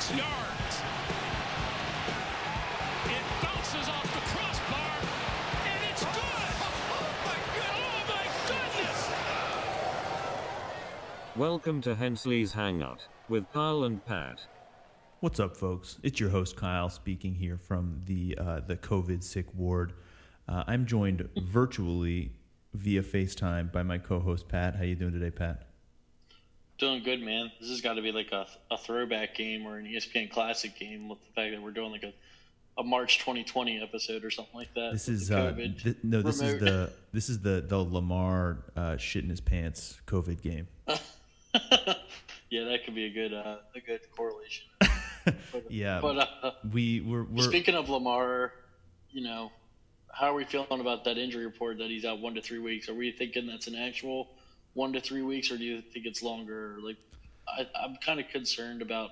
6 yards. It bounces off the crossbar, and it's good! Oh my goodness! Welcome to Hensley's Hangout with Kyle and Pat. What's up, folks? It's your host, Kyle, speaking here from the COVID sick ward. I'm joined virtually via FaceTime by my co-host, Pat. How you doing today, Pat? Doing good, man. This has got to be like a throwback game or an ESPN Classic game with the fact that we're doing like a March 2020 episode or something like that. This is this is the Lamar shit in his pants COVID game. Yeah, that could be a good correlation. But, yeah, but we're speaking of Lamar, you know, how are we feeling about that injury report that he's out 1 to 3 weeks? Are we thinking that's an actual 1 to 3 weeks, or do you think it's longer? Like, I'm kind of concerned about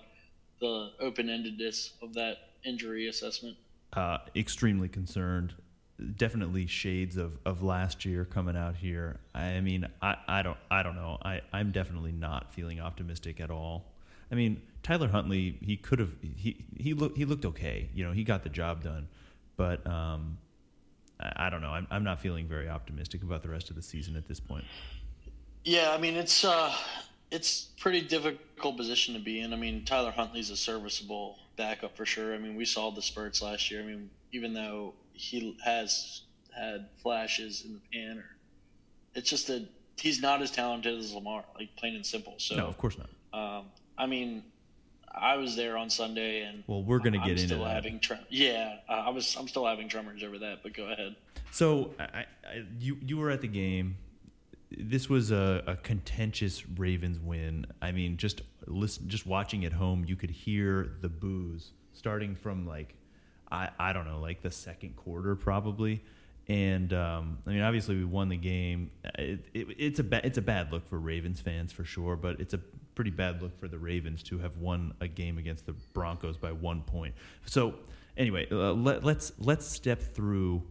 the open-endedness of that injury assessment. Extremely concerned. Definitely shades of last year coming out here. I mean, I don't know. I'm definitely not feeling optimistic at all. I mean, Tyler Huntley, he looked okay. You know, he got the job done, but I don't know. I'm not feeling very optimistic about the rest of the season at this point. Yeah, I mean, it's pretty difficult position to be in. I mean, Tyler Huntley's a serviceable backup for sure. I mean, we saw the spurts last year. I mean, even though he has had flashes in the pan, it's just that he's not as talented as Lamar, like, plain and simple. So no, of course not. I mean, I was there on Sunday, and well, we're going to get into that. I'm still having tremors over that, but go ahead. So you were at the game. This was a contentious Ravens win. I mean, just watching at home, you could hear the boos starting from like, I don't know, like the second quarter probably. And I mean, obviously we won the game. It's a bad look for Ravens fans for sure, but it's a pretty bad look for the Ravens to have won a game against the Broncos by 1 point. So anyway, let's step through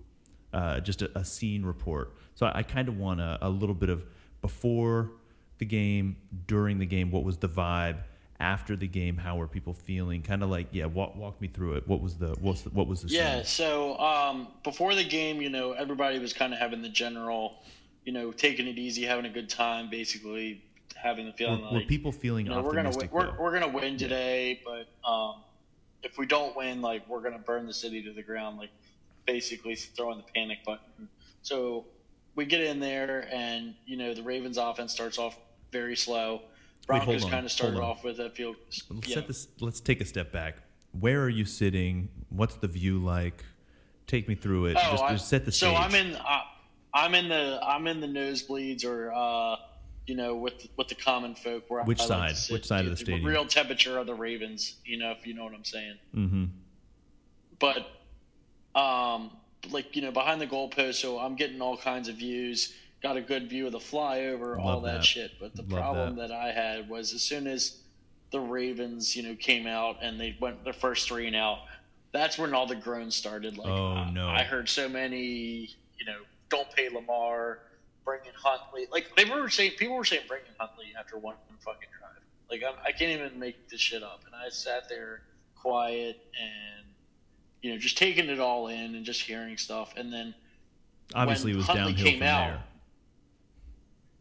just a scene report. So I kind of want a little bit of before the game, during the game, what was the vibe? After the game, how were people feeling? Kind of like, yeah, walk me through it. What was the yeah, scene? So before the game, you know, everybody was kind of having the general, you know, taking it easy, having a good time, basically having the feeling were people feeling, you know, optimistic? We're gonna win today, yeah. But if we don't win, like, we're gonna burn the city to the ground, like basically throwing the panic button. So we get in there, and, you know, the Ravens offense starts off very slow. Broncos kind of started off with that field. Let's take a step back. Where are you sitting? What's the view like? Take me through it. Just set the stage. So I'm in the nosebleeds, or you know, with the common folk. Where which side of the stadium? The real temperature of the Ravens. You know, if you know what I'm saying. Mm-hmm. But like, you know, behind the goalpost, so I'm getting all kinds of views. Got a good view of the flyover, all that shit. But the problem that I had was, as soon as the Ravens, you know, came out and they went their first three and out, that's when all the groans started. Like, oh, no. I heard so many, you know, don't pay Lamar, bring in Huntley. Like, people were saying bring in Huntley after one fucking drive. Like, I can't even make this shit up. And I sat there quiet and, you know, just taking it all in and just hearing stuff. And then obviously it was downhill from there.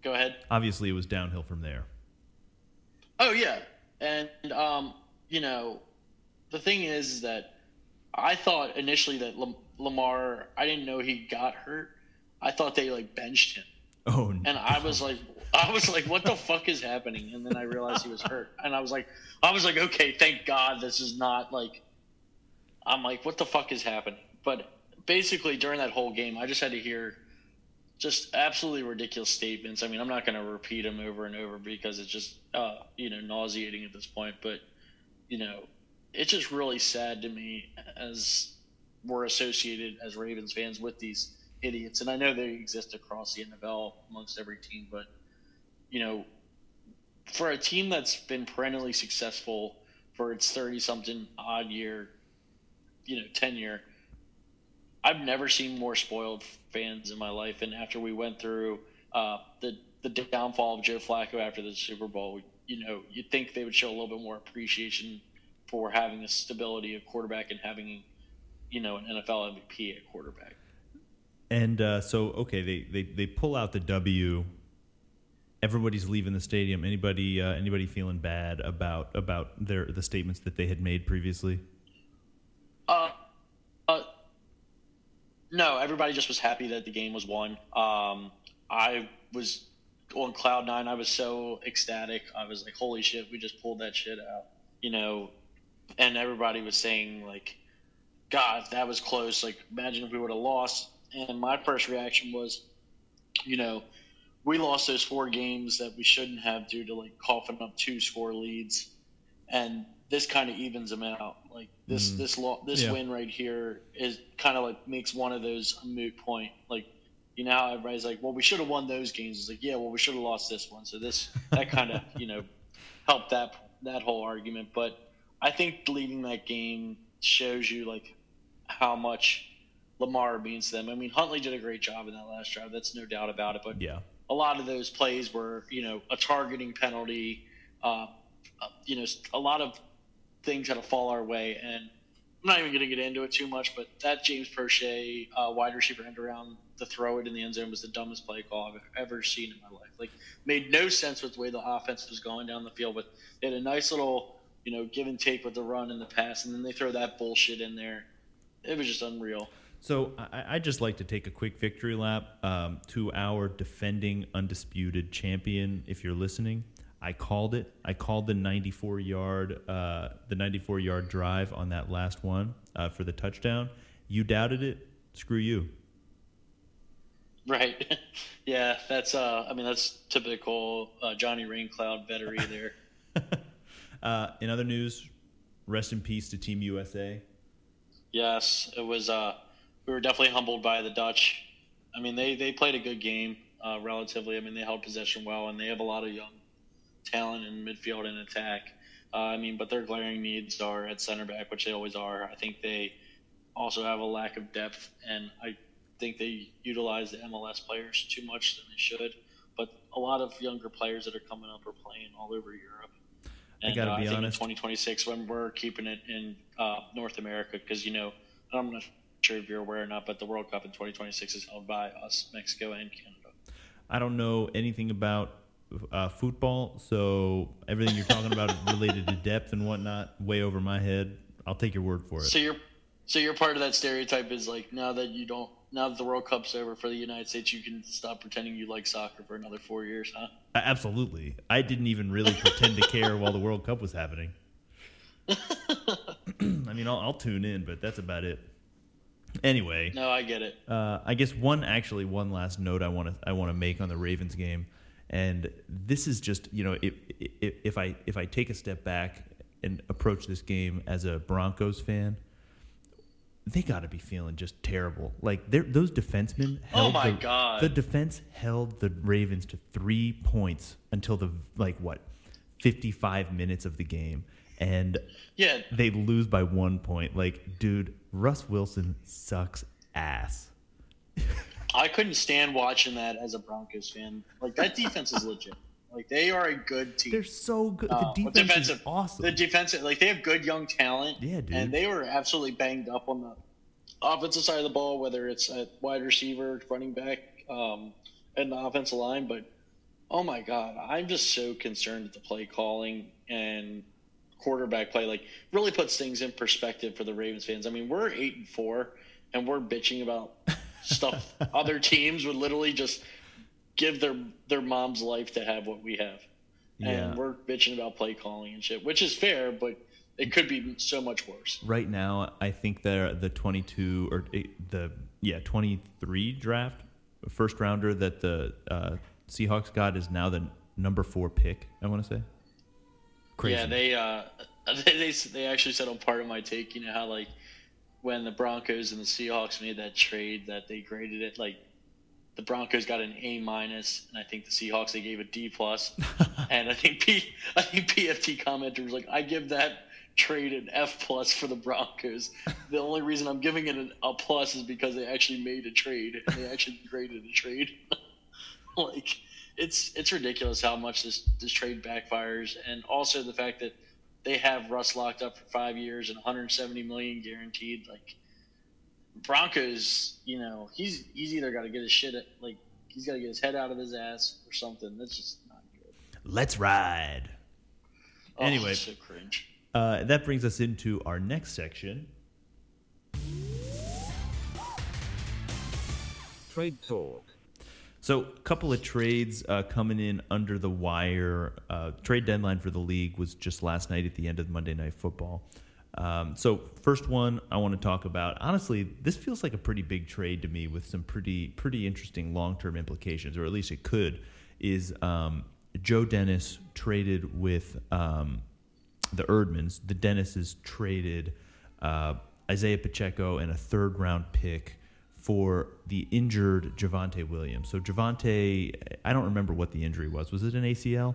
Go ahead. Obviously, it was downhill from there. Oh, yeah. And, you know, the thing is that I thought initially that Lamar, I didn't know he got hurt. I thought they, like, benched him. Oh, no. And I was like, what the fuck is happening? And then I realized he was hurt. And I was like, okay, thank God this is not, like, I'm like, what the fuck is happening? But basically during that whole game, I just had to hear just absolutely ridiculous statements. I mean, I'm not going to repeat them over and over because it's just, you know, nauseating at this point. But, you know, it's just really sad to me as we're associated as Ravens fans with these idiots. And I know they exist across the NFL amongst every team. But, you know, for a team that's been perennially successful for its 30-something odd year, you know, tenure, I've never seen more spoiled fans in my life. And after we went through the downfall of Joe Flacco after the Super Bowl, you know, you'd think they would show a little bit more appreciation for having the stability of quarterback and having, you know, an NFL MVP at quarterback. And so, okay, they pull out the W. Everybody's leaving the stadium. Anybody feeling bad about the statements that they had made previously? No, everybody just was happy that the game was won. I was on cloud nine. I was so ecstatic. I was like, holy shit, we just pulled that shit out, you know. And everybody was saying, like, God, that was close. Like, imagine if we would have lost. And my first reaction was, you know, we lost those four games that we shouldn't have due to, like, coughing up 2-score leads. And this kind of evens them out. Like, this win right here is kind of, like, makes one of those a moot point. Like, you know how everybody's like, well, we should have won those games. It's like, yeah, well, we should have lost this one. So that kind of, you know, helped that whole argument. But I think leading that game shows you, like, how much Lamar means to them. I mean, Huntley did a great job in that last drive. That's no doubt about it. But yeah, a lot of those plays were, you know, a targeting penalty, you know, a lot of things had to fall our way. And I'm not even going to get into it too much, but that James Prochet wide receiver end around to throw it in the end zone was the dumbest play call I've ever seen in my life. Like, made no sense with the way the offense was going down the field. But they had a nice little, you know, give and take with the run and the pass, and then they throw that bullshit in there. It was just unreal. So I just like to take a quick victory lap to our defending undisputed champion. If you're listening, I called it. I called the 94-yard drive on that last one for the touchdown. You doubted it. Screw you. Right. Yeah, that's. I mean, that's typical Johnny Raincloud vettery there. In other news, rest in peace to Team USA. Yes, it was. We were definitely humbled by the Dutch. I mean, they played a good game relatively. I mean, they held possession well, and they have a lot of young talent in midfield and attack. I mean, but their glaring needs are at center back, which they always are. I think they also have a lack of depth, and I think they utilize the MLS players too much than they should. But a lot of younger players that are coming up are playing all over Europe. And I got to be honest. I think in 2026, when we're keeping it in North America, because, you know, I'm going to sure if you're aware or not, but the World Cup in 2026 is held by us, Mexico, and Canada. I don't know anything about football, so everything you're talking about is related to depth and whatnot, way over my head. I'll take your word for it. So you're part of that stereotype is like, now that the World Cup's over for the United States, you can stop pretending you like soccer for another 4 years, huh? Absolutely. I didn't even really pretend to care while the World Cup was happening. I mean, I'll tune in, but that's about it. Anyway, no, I get it. I guess one last note I want to make on the Ravens game, and this is just, you know, if I take a step back and approach this game as a Broncos fan, they got to be feeling just terrible. Like, those defensemen held the defense held the Ravens to 3 points until the 55 minutes of the game. And yeah, they lose by 1 point. Like, dude, Russ Wilson sucks ass. I couldn't stand watching that as a Broncos fan. Like, that defense is legit. Like, they are a good team. They're so good. The defense is awesome. The defensive, like, they have good young talent. Yeah, dude. And they were absolutely banged up on the offensive side of the ball, whether it's at wide receiver, running back, and the offensive line. But, oh, my God, I'm just so concerned at the play calling and – quarterback play, like, really puts things in perspective for the Ravens fans. I mean, we're 8-4, and we're bitching about stuff other teams would literally just give their mom's life to have what we have. Yeah. And we're bitching about play calling and shit, which is fair, but it could be so much worse. Right now, I think that the 23 draft, first rounder that the Seahawks got is now the number 4 pick, I want to say. Crazy. Yeah, they actually said on Part of My Take, you know, how, like, when the Broncos and the Seahawks made that trade that they graded it, like, the Broncos got an A-, and I think the Seahawks, they gave a D+. And I think PFT commenter was like, I give that trade an F+ for the Broncos. The only reason I'm giving it a plus is because they actually made a trade, and they actually graded a trade. Like, it's ridiculous how much this trade backfires, and also the fact that they have Russ locked up for 5 years and $170 million guaranteed. Like, Broncos, you know, he's either got to get his shit, like, he's got to get his head out of his ass or something. That's just not good. Let's ride. Oh, anyway, so cringe. That brings us into our next section. Trade talk. So a couple of trades coming in under the wire. Trade deadline for the league was just last night at the end of Monday Night Football. So first one I want to talk about, honestly, this feels like a pretty big trade to me with some pretty interesting long-term implications, or at least it could, is Joe Dennis traded with the Erdmans. The Dennises traded Isaiah Pacheco and a third-round pick for the injured Javonte Williams. So Javonte, I don't remember what the injury was. Was it an ACL?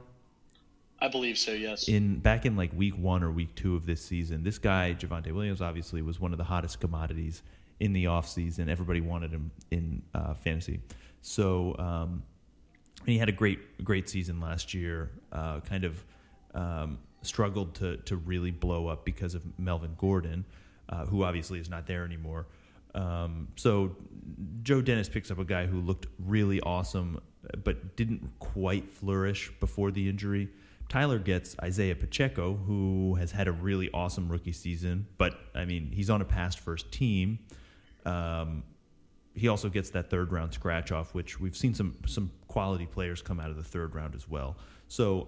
I believe so, yes. Back in like week one or week two of this season, this guy, Javonte Williams, obviously was one of the hottest commodities in the offseason. Everybody wanted him in fantasy. So he had a great season last year, kind of struggled to really blow up because of Melvin Gordon, who obviously is not there anymore. So Joe Dennis picks up a guy who looked really awesome but didn't quite flourish before the injury. Tyler gets Isaiah Pacheco, who has had a really awesome rookie season, but, I mean, he's on a pass-first team. He also gets that third-round scratch-off, which we've seen some quality players come out of the third round as well. So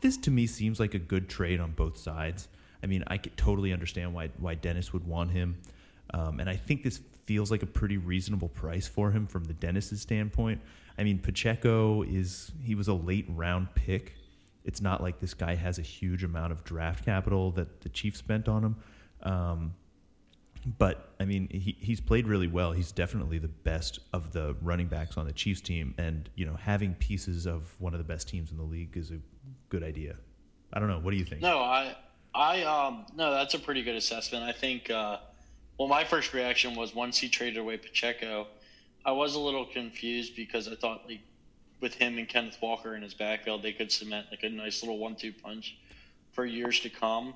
this, to me, seems like a good trade on both sides. I mean, I could totally understand why Dennis would want him. And I think this feels like a pretty reasonable price for him from the Dennis' standpoint. I mean, Pacheco was a late-round pick. It's not like this guy has a huge amount of draft capital that the Chiefs spent on him. But, I mean, he's played really well. He's definitely the best of the running backs on the Chiefs team. And, you know, having pieces of one of the best teams in the league is a good idea. I don't know. What do you think? No, I that's a pretty good assessment. I think... Well, my first reaction was once he traded away Pacheco, I was a little confused because I thought, like, with him and Kenneth Walker in his backfield, they could cement like a nice little 1-2 punch for years to come.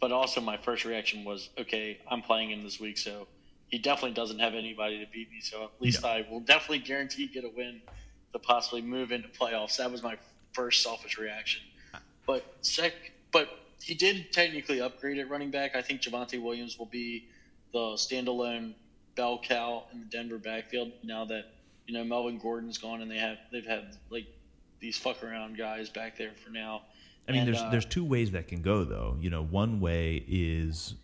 But also my first reaction was, okay, I'm playing him this week, so he definitely doesn't have anybody to beat me. So at least I will definitely guarantee get a win to possibly move into playoffs. That was my first selfish reaction. He did technically upgrade at running back. I think Javonte Williams will be the standalone bell cow in the Denver backfield now that, you know, Melvin Gordon's gone and they've had like these fuck around guys back there for now. I mean, there's two ways that can go though. You know, one way is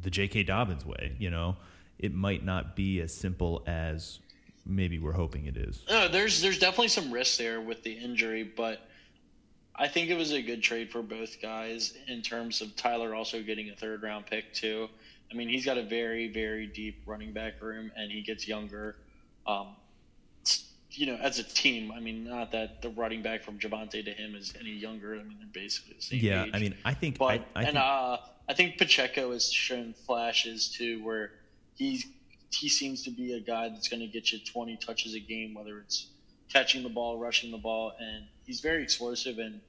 the J.K. Dobbins way. You know, it might not be as simple as maybe we're hoping it is. No, there's definitely some risk there with the injury, but I think it was a good trade for both guys in terms of Tyler also getting a third-round pick, too. I mean, he's got a very, very deep running back room, and he gets younger. You know, as a team, I mean, not that the running back from Javonte to him is any younger. I mean, they're basically the same age. Yeah, I mean, I think... I think Pacheco has shown flashes, too, where he seems to be a guy that's going to get you 20 touches a game, whether it's catching the ball, rushing the ball, and he's very explosive. And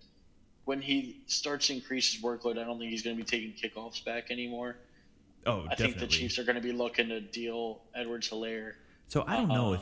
when he starts to increase his workload, I don't think he's going to be taking kickoffs back anymore. Oh, I definitely think the Chiefs are going to be looking to deal Edwards-Helaire. So I don't know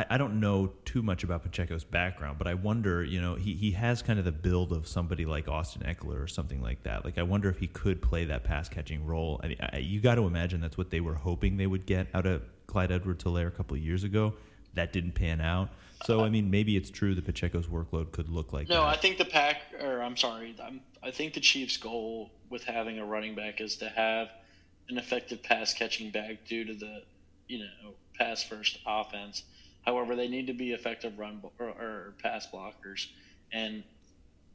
I don't know too much about Pacheco's background, but I wonder, you know, he has kind of the build of somebody like Austin Eckler or something like that. Like, I wonder if he could play that pass-catching role. I mean, you got to imagine that's what they were hoping they would get out of Clyde Edwards-Helaire a couple of years ago. That didn't pan out. So, I mean, maybe it's true that Pacheco's workload could look like that. No, I think I think the Chiefs' goal with having a running back is to have an effective pass-catching back due to the, you know, pass-first offense. However, they need to be effective run or pass blockers. And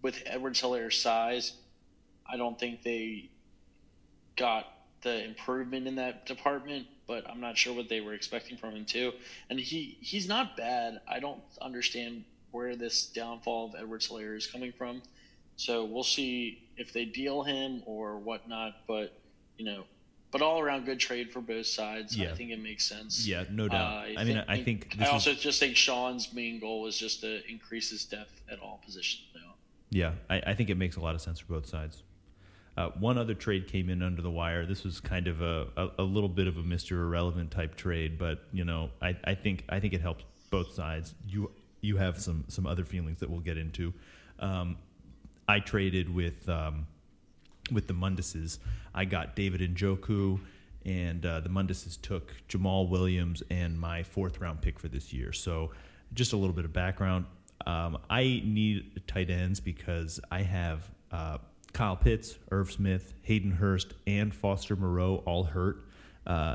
with Edwards-Helaire's size, I don't think they got the improvement in that department, but I'm not sure what they were expecting from him too. And he's not bad. I don't understand where this downfall of Edwards-Helaire is coming from. So we'll see if they deal him or whatnot. But, you know, all around good trade for both sides. Yeah. I think it makes sense. Yeah, no doubt. I also just think Sean's main goal is just to increase his depth at all positions now. Yeah, I think it makes a lot of sense for both sides. One other trade came in under the wire. This was kind of a little bit of a Mr. Irrelevant type trade, but you know, I think it helps both sides. You have some other feelings that we'll get into. I traded with the Mundises. I got David Njoku, and the Mundises took Jamal Williams and my 4th round pick for this year. So just a little bit of background. I need tight ends because I have Kyle Pitts, Irv Smith, Hayden Hurst, and Foster Moreau all hurt. I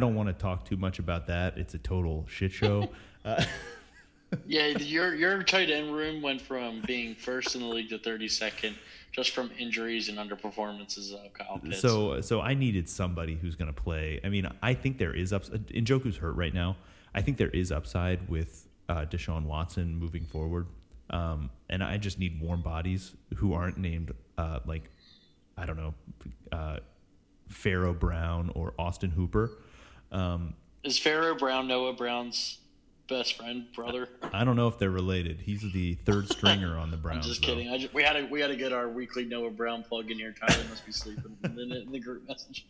don't want to talk too much about that. It's a total shit show. Yeah, your tight end room went from being first in the league to 32nd, just from injuries and underperformances of Kyle Pitts. So I needed somebody who's going to play. I mean, I think there is upside. Njoku's hurt right now. I think there is upside with Deshaun Watson moving forward. And I just need warm bodies who aren't named Pharaoh Brown or Austin Hooper. Is Pharaoh Brown Noah Brown's best friend, brother? I don't know if they're related. He's the 3rd stringer on the Browns. I'm just kidding. We had to get our weekly Noah Brown plug in here. Tyler must be sleeping in the group message.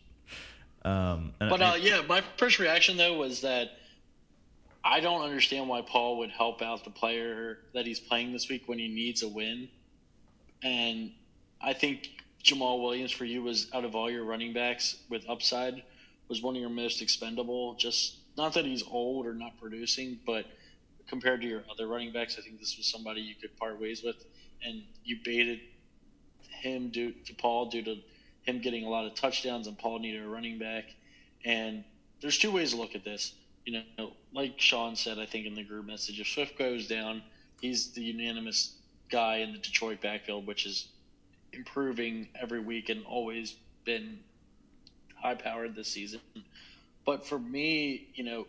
My first reaction though was that I don't understand why Paul would help out the player that he's playing this week when he needs a win. And I think Jamal Williams for you was, out of all your running backs with upside, was one of your most expendable. Just not that he's old or not producing, but compared to your other running backs, I think this was somebody you could part ways with. And you baited him due to Paul due to him getting a lot of touchdowns, and Paul needed a running back. And there's two ways to look at this. You know, like Sean said, I think in the group message, if Swift goes down, he's the unanimous guy in the Detroit backfield, which is improving every week and always been high-powered this season. But for me, you know,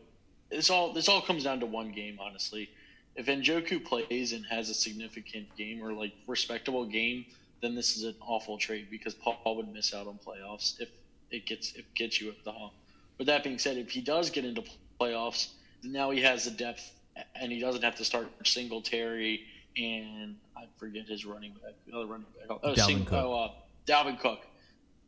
this all comes down to one game, honestly. If Njoku plays and has a significant game or, like, respectable game, then this is an awful trade because Paul would miss out on playoffs if it gets you up the hump. But that being said, if he does get into playoffs, now he has the depth, and he doesn't have to start Singletary and I forget his running back, the other running back. Dalvin Cook.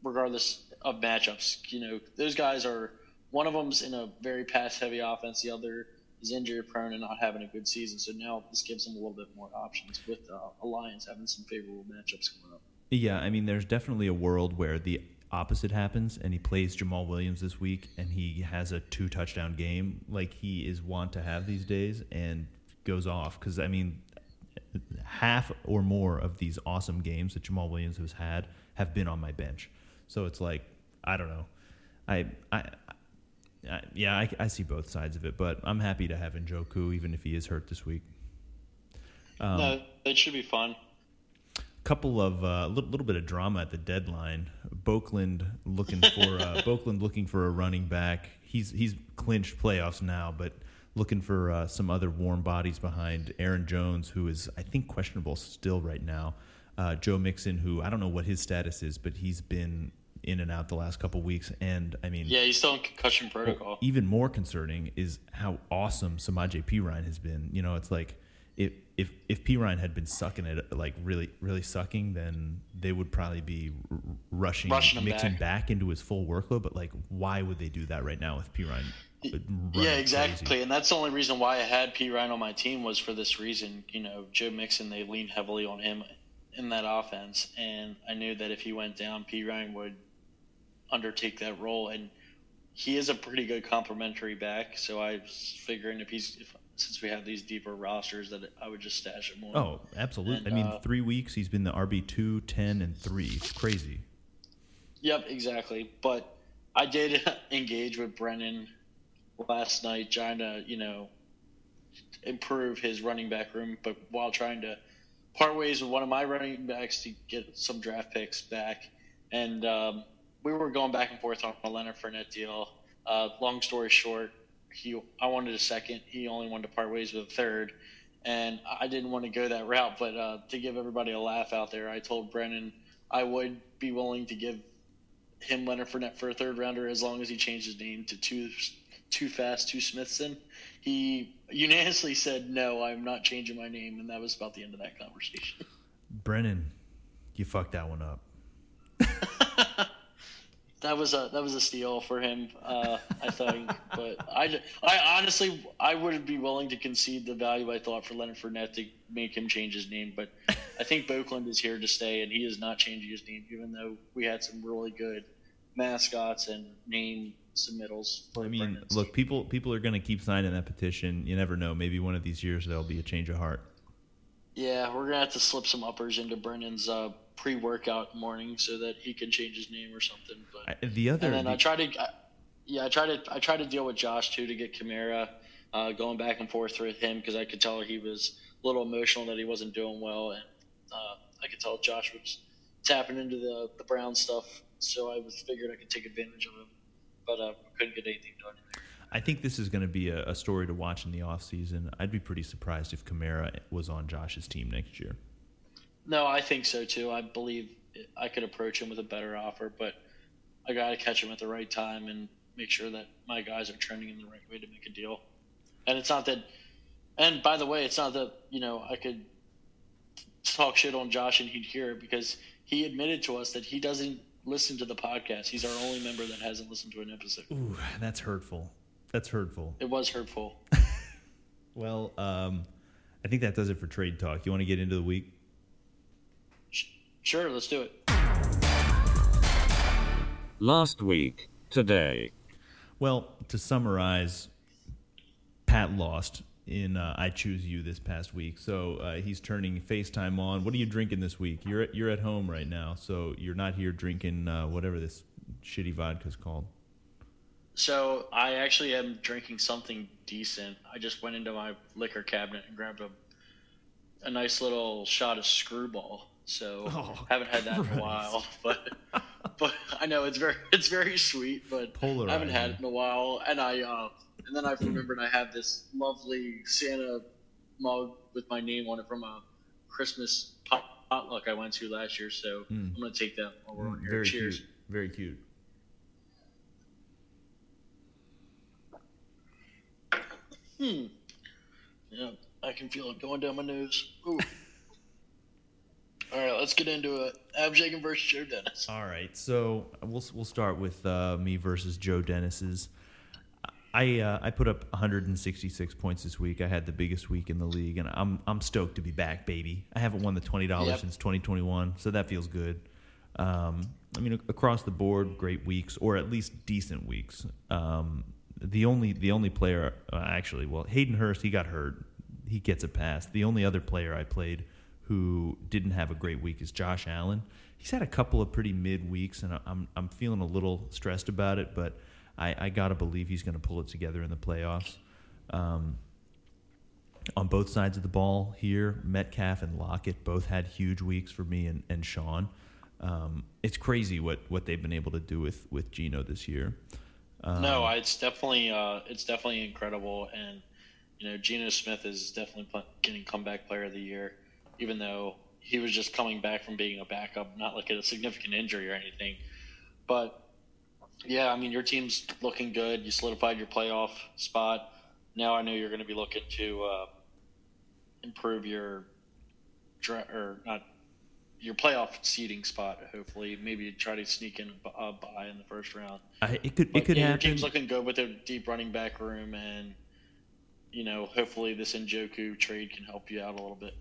Regardless of matchups, you know, those guys are, one of them's in a very pass-heavy offense, the other is injury-prone and not having a good season. So now this gives him a little bit more options with the Lions having some favorable matchups coming up. Yeah, I mean, there's definitely a world where the opposite happens and he plays Jamal Williams this week and he has a 2-touchdown game like he is wont to have these days and goes off. Because, I mean, half or more of these awesome games that Jamal Williams has had have been on my bench. So it's like, I don't know. I see both sides of it, but I'm happy to have Njoku even if he is hurt this week. No, it should be fun. Couple of little bit of drama at the deadline. Boakland looking for a running back. He's clinched playoffs now, but looking for some other warm bodies behind Aaron Jones, who is I think questionable still right now. Joe Mixon, who I don't know what his status is, but he's been in and out the last couple weeks. And I mean, yeah, he's still in concussion protocol. Even more concerning is how awesome Samaje Perine has been. You know, it's like, If Perine had been sucking it, like really, really sucking, then they would probably be rushing Mixon back into his full workload. But, like, why would they do that right now with Perine? Yeah, exactly. Crazy. And that's the only reason why I had Perine on my team was for this reason. You know, Joe Mixon, they leaned heavily on him in that offense. And I knew that if he went down, Perine would undertake that role. And he is a pretty good complementary back. So I was figuring since we have these deeper rosters, that I would just stash it more. Oh, absolutely. And, I mean, 3 weeks, he's been the RB2, 10, and 3. It's crazy. Yep, exactly. But I did engage with Brennan last night trying to, you know, improve his running back room, but while trying to part ways with one of my running backs to get some draft picks back. And we were going back and forth on a Leonard Fournette deal. Long story short, I wanted a second. He only wanted to part ways with a third, and I didn't want to go that route. But to give everybody a laugh out there, I told Brennan I would be willing to give him Leonard Fournette for a 3rd rounder as long as he changed his name to Too Fast, Too Smithson. He unanimously said, no, I'm not changing my name, and that was about the end of that conversation. Brennan, you fucked that one up. That was a steal for him, I think. But I honestly, I wouldn't be willing to concede the value I thought for Leonard Fournette to make him change his name. But I think Boakland is here to stay, and he is not changing his name, even though we had some really good mascots and name submittals. I mean, Brennan's look, people are going to keep signing that petition. You never know. Maybe one of these years there'll be a change of heart. Yeah, we're going to have to slip some uppers into Brennan's pre-workout morning so that he can change his name or something. But I try to deal with Josh too to get Kamara going back and forth with him because I could tell he was a little emotional that he wasn't doing well, and I could tell Josh was tapping into the Brown stuff. So I was figured I could take advantage of him, but couldn't get anything done either. I think this is going to be a story to watch in the offseason. I'd be pretty surprised if Kamara was on Josh's team next year. No, I think so too. I believe I could approach him with a better offer, but I got to catch him at the right time and make sure that my guys are trending in the right way to make a deal. And it's not that – and by the way, it's not that, you know, I could talk shit on Josh and he'd hear it because he admitted to us that he doesn't listen to the podcast. He's our only member that hasn't listened to an episode. Ooh, that's hurtful. That's hurtful. It was hurtful. Well, I think that does it for Trade Talk. You want to get into the week? Sure, let's do it. Last week, today. Well, to summarize, Pat lost in I Choose You this past week, so he's turning FaceTime on. What are you drinking this week? You're at home right now, so you're not here drinking whatever this shitty vodka is called. So I actually am drinking something decent. I just went into my liquor cabinet and grabbed a nice little shot of Screwball. So haven't had that in a while, but I know it's very sweet, but polarizing. I haven't had it in a while. And I and then I remembered I have this lovely Santa mug with my name on it from a Christmas potluck I went to last year. So I'm gonna take that while we're on here. Very Cheers! Cute. Very cute. Yeah, I can feel it going down my nose. Ooh. All right, let's get into it. Abjagan versus Joe Dennis. All right, so we'll start with me versus Joe Dennis's. I put up 166 points this week. I had the biggest week in the league, and I'm stoked to be back, baby. I haven't won the $20 since 2021, so that feels good. I mean, across the board, great weeks, or at least decent weeks. The only player Hayden Hurst, he got hurt. He gets a pass. The only other player I played who didn't have a great week is Josh Allen. He's had a couple of pretty mid weeks, and I'm feeling a little stressed about it, but I got to believe he's going to pull it together in the playoffs. On both sides of the ball here, Metcalf and Lockett both had huge weeks for me and Sean. It's crazy what they've been able to do with Geno this year. No, it's definitely incredible, and you know Geno Smith is definitely getting comeback player of the year. Even though he was just coming back from being a backup, not like a significant injury or anything. But, yeah, I mean, your team's looking good. You solidified your playoff spot. Now I know you're going to be looking to improve your playoff seeding spot, hopefully. Maybe try to sneak in a bye in the first round. It could happen. Your team's looking good with their deep running back room, and, you know, hopefully this Njoku trade can help you out a little bit.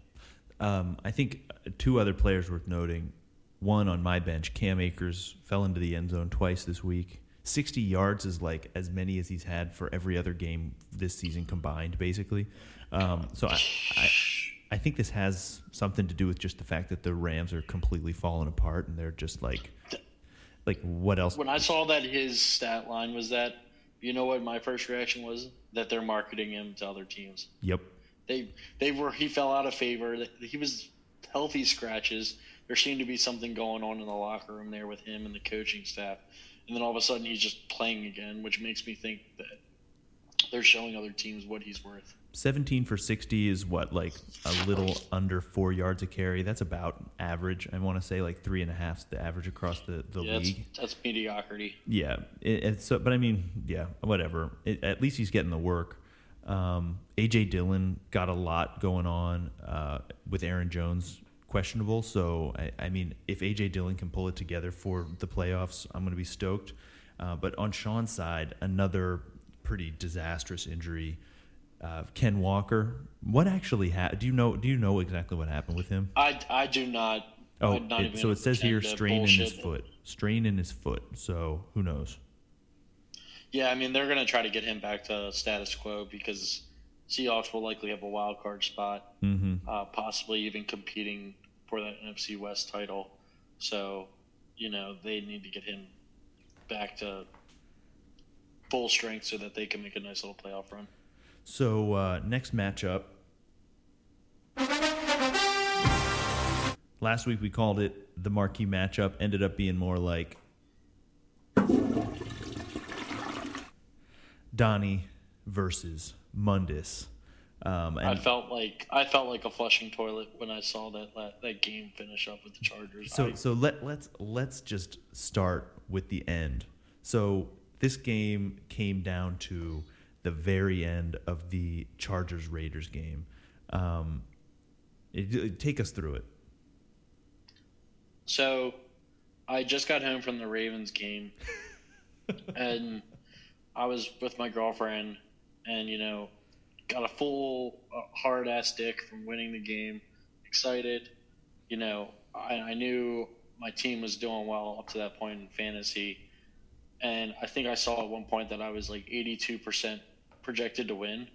I think two other players worth noting. One on my bench, Cam Akers, fell into the end zone twice this week. 60 yards is like as many as he's had for every other game this season combined, basically. So I think this has something to do with just the fact that the Rams are completely falling apart, and they're just like what else? When I saw that his stat line was that, you know what my first reaction was? That they're marketing him to other teams. Yep. He fell out of favor. He was healthy scratches. There seemed to be something going on in the locker room there with him and the coaching staff. And then all of a sudden he's just playing again, which makes me think that they're showing other teams what he's worth. 17 for 60 is what, like a little under 4 yards a carry. That's about average. I want to say like 3.5 is the average across the league. That's mediocrity. Yeah. But I mean, yeah, whatever. At least he's getting the work. A.J. Dillon got a lot going on with Aaron Jones questionable. So, I mean, if A.J. Dillon can pull it together for the playoffs, I'm going to be stoked. But on Sean's side, another pretty disastrous injury. Ken Walker, what actually happened? Do you know exactly what happened with him? I do not. Oh, not it, so it says here strain in his foot. So who knows? Yeah, I mean, they're going to try to get him back to status quo because Seahawks will likely have a wild card spot, possibly even competing for that NFC West title. So, you know, they need to get him back to full strength so that they can make a nice little playoff run. So, next matchup. Last week we called it the marquee matchup. Ended up being more like Donnie versus Mundus. And I felt like a flushing toilet when I saw that game finish up with the Chargers. So let's just start with the end. So this game came down to the very end of the Chargers-Raiders game. Take us through it. So I just got home from the Ravens game, and I was with my girlfriend, and, you know, got a full hard-ass dick from winning the game, excited. You know, I knew my team was doing well up to that point in fantasy, and I think I saw at one point that I was like 82% projected to win,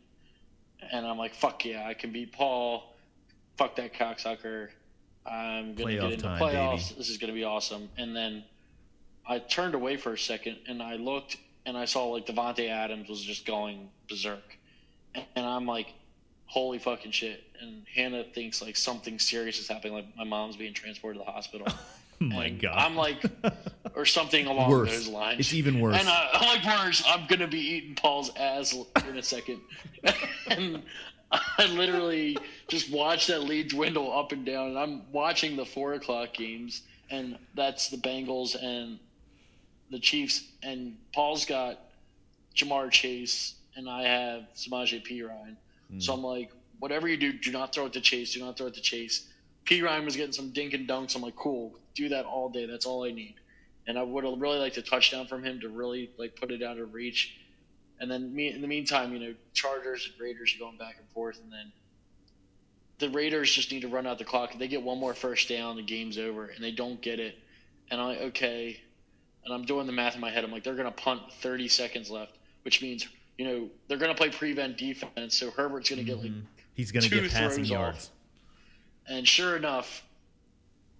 and I'm like, fuck yeah, I can beat Paul, fuck that cocksucker, I'm going to get into playoffs, baby. This is going to be awesome. And then I turned away for a second, and I looked, and I saw like Devontae Adams was just going berserk. And I'm like, holy fucking shit. And Hannah thinks like something serious is happening, like my mom's being transported to the hospital. Oh my God. I'm like, or something along those lines. It's even worse. And I'm like, worse, I'm going to be eating Paul's ass in a second. And I literally just watched that lead dwindle up and down, and I'm watching the 4:00 games, and that's the Bengals and the Chiefs, and Paul's got Jamar Chase, and I have Samaje Perine. So I'm like, whatever you do, do not throw it to Chase. Do not throw it to Chase. Perine was getting some dink and dunks. I'm like, cool, do that all day. That's all I need. And I would have really liked a touchdown from him to really like put it out of reach. And then in the meantime, you know, Chargers and Raiders are going back and forth. And then the Raiders just need to run out the clock. If they get one more first down, the game's over, and they don't get it. And I'm like, okay. And I'm doing the math in my head. I'm like, they're going to punt 30 seconds left, which means, you know, they're going to play prevent defense. So Herbert's going to get like he's going to get passing yards. Off. And sure enough,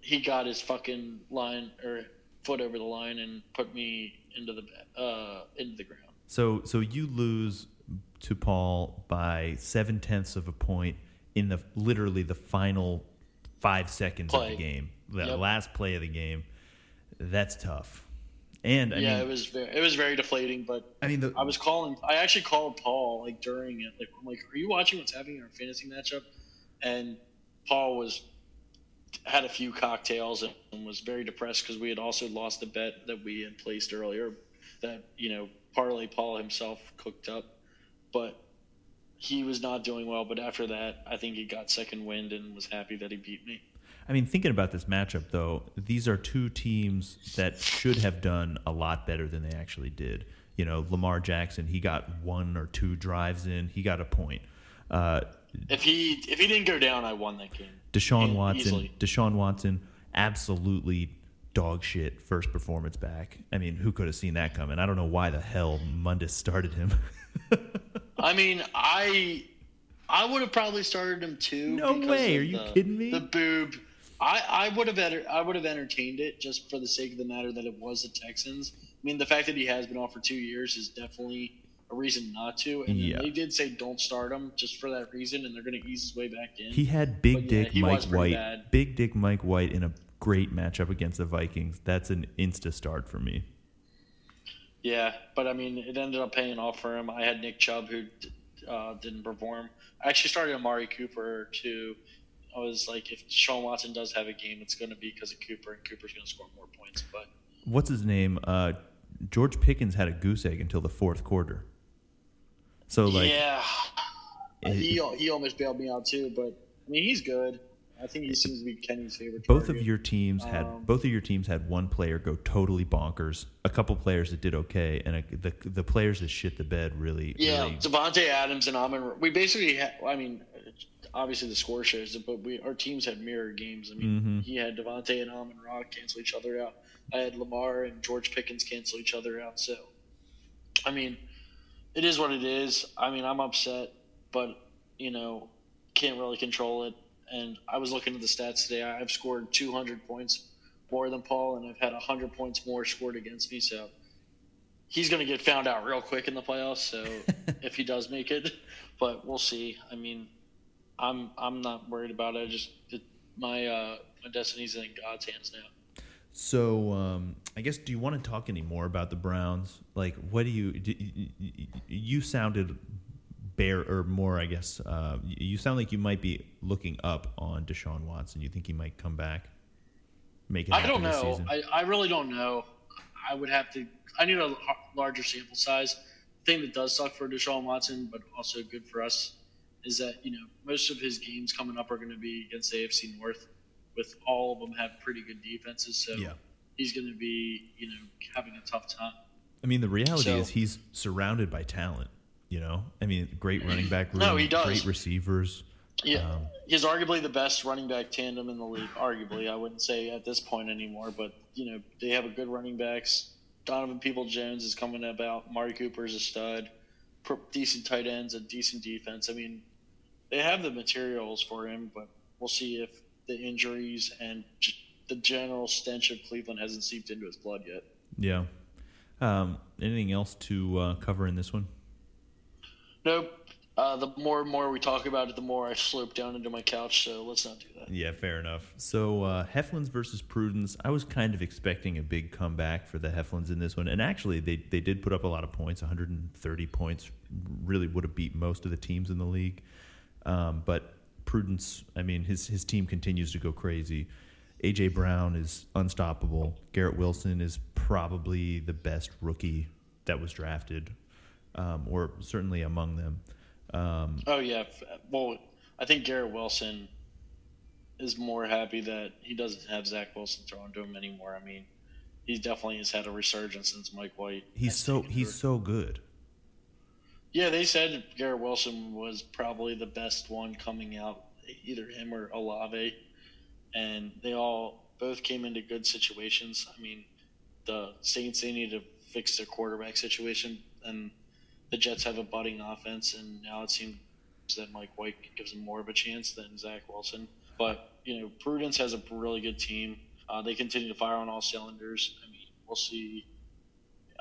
he got his fucking line or foot over the line and put me into the ground. So you lose to Paul by 7/10 of a point in the literally the final 5 seconds of the game, last play of the game. That's tough. And I mean, it was very deflating. But I mean, I actually called Paul like during it. Like I'm like, are you watching what's happening in our fantasy matchup? And Paul had a few cocktails and was very depressed because we had also lost a bet that we had placed earlier that, you know, Parlay Paul himself cooked up, but he was not doing well. But after that, I think he got second wind and was happy that he beat me. I mean, thinking about this matchup, though, these are two teams that should have done a lot better than they actually did. You know, Lamar Jackson, he got one or two drives in. He got a point. If he didn't go down, I won that game. Deshaun Watson, absolutely dog shit first performance back. I mean, who could have seen that coming? I don't know why the hell Mundus started him. I mean, I would have probably started him too. No way. Are you kidding me? The boob. I would have entertained it just for the sake of the matter that it was the Texans. I mean, the fact that he has been off for 2 years is definitely a reason not to. And yeah, they did say don't start him just for that reason, and they're going to ease his way back in. He had Big Dick Mike White in a great matchup against the Vikings. That's an insta start for me. Yeah, but I mean, it ended up paying off for him. I had Nick Chubb who didn't perform. I actually started Amari Cooper too. I was like, if Deshaun Watson does have a game, it's going to be because of Cooper, and Cooper's going to score more points. But what's his name? George Pickens had a goose egg until the fourth quarter. So like, yeah, he almost bailed me out too. But I mean, he's good. I think he seems to be Kenny's favorite target. Both of your teams had one player go totally bonkers. A couple players that did okay, and the players that shit the bed really. Yeah, really... Devontae Adams and Amon. We basically had, I mean, obviously the score shows it, but our teams had mirror games. I mean, he had Devontae and Amon-Ra cancel each other out. I had Lamar and George Pickens cancel each other out. So, I mean, it is what it is. I mean, I'm upset, but you know, can't really control it. And I was looking at the stats today. I've scored 200 points more than Paul, and I've had 100 points more scored against me. So he's going to get found out real quick in the playoffs, so if he does make it. But we'll see. I mean, I'm not worried about it. My destiny's in God's hands now. So I guess, do you want to talk any more about the Browns? Like, what you sounded – you sound like you might be looking up on Deshaun Watson. You think he might come back? I don't know. I really don't know. I need a larger sample size. The thing that does suck for Deshaun Watson, but also good for us, is that, you know, most of his games coming up are going to be against AFC North, with all of them have pretty good defenses. So he's going to be, you know, having a tough time. I mean, the reality is he's surrounded by talent. You know, I mean, great running back room, great receivers. Yeah, he's arguably the best running back tandem in the league, arguably. I wouldn't say at this point anymore, but, you know, they have a good running backs. Donovan Peoples-Jones is coming about. Amari Cooper is a stud. Decent tight ends, a decent defense. I mean, they have the materials for him, but we'll see if the injuries and the general stench of Cleveland hasn't seeped into his blood yet. Yeah. Anything else to cover in this one? Nope. The more and more we talk about it, the more I slope down into my couch, so let's not do that. Yeah, fair enough. So Heflins versus Prudence. I was kind of expecting a big comeback for the Heflins in this one, and actually they did put up a lot of points, 130 points. Really would have beat most of the teams in the league. But Prudence, I mean, his team continues to go crazy. A.J. Brown is unstoppable. Garrett Wilson is probably the best rookie that was drafted. Or certainly among them. Well, I think Garrett Wilson is more happy that he doesn't have Zach Wilson thrown to him anymore. I mean, he definitely has had a resurgence since Mike White. He's so good. Yeah, they said Garrett Wilson was probably the best one coming out, either him or Olave, and they both came into good situations. I mean, the Saints, they need to fix their quarterback situation, and the Jets have a budding offense, and now it seems that Mike White gives them more of a chance than Zach Wilson. But, you know, Prudence has a really good team. They continue to fire on all cylinders. I mean, we'll see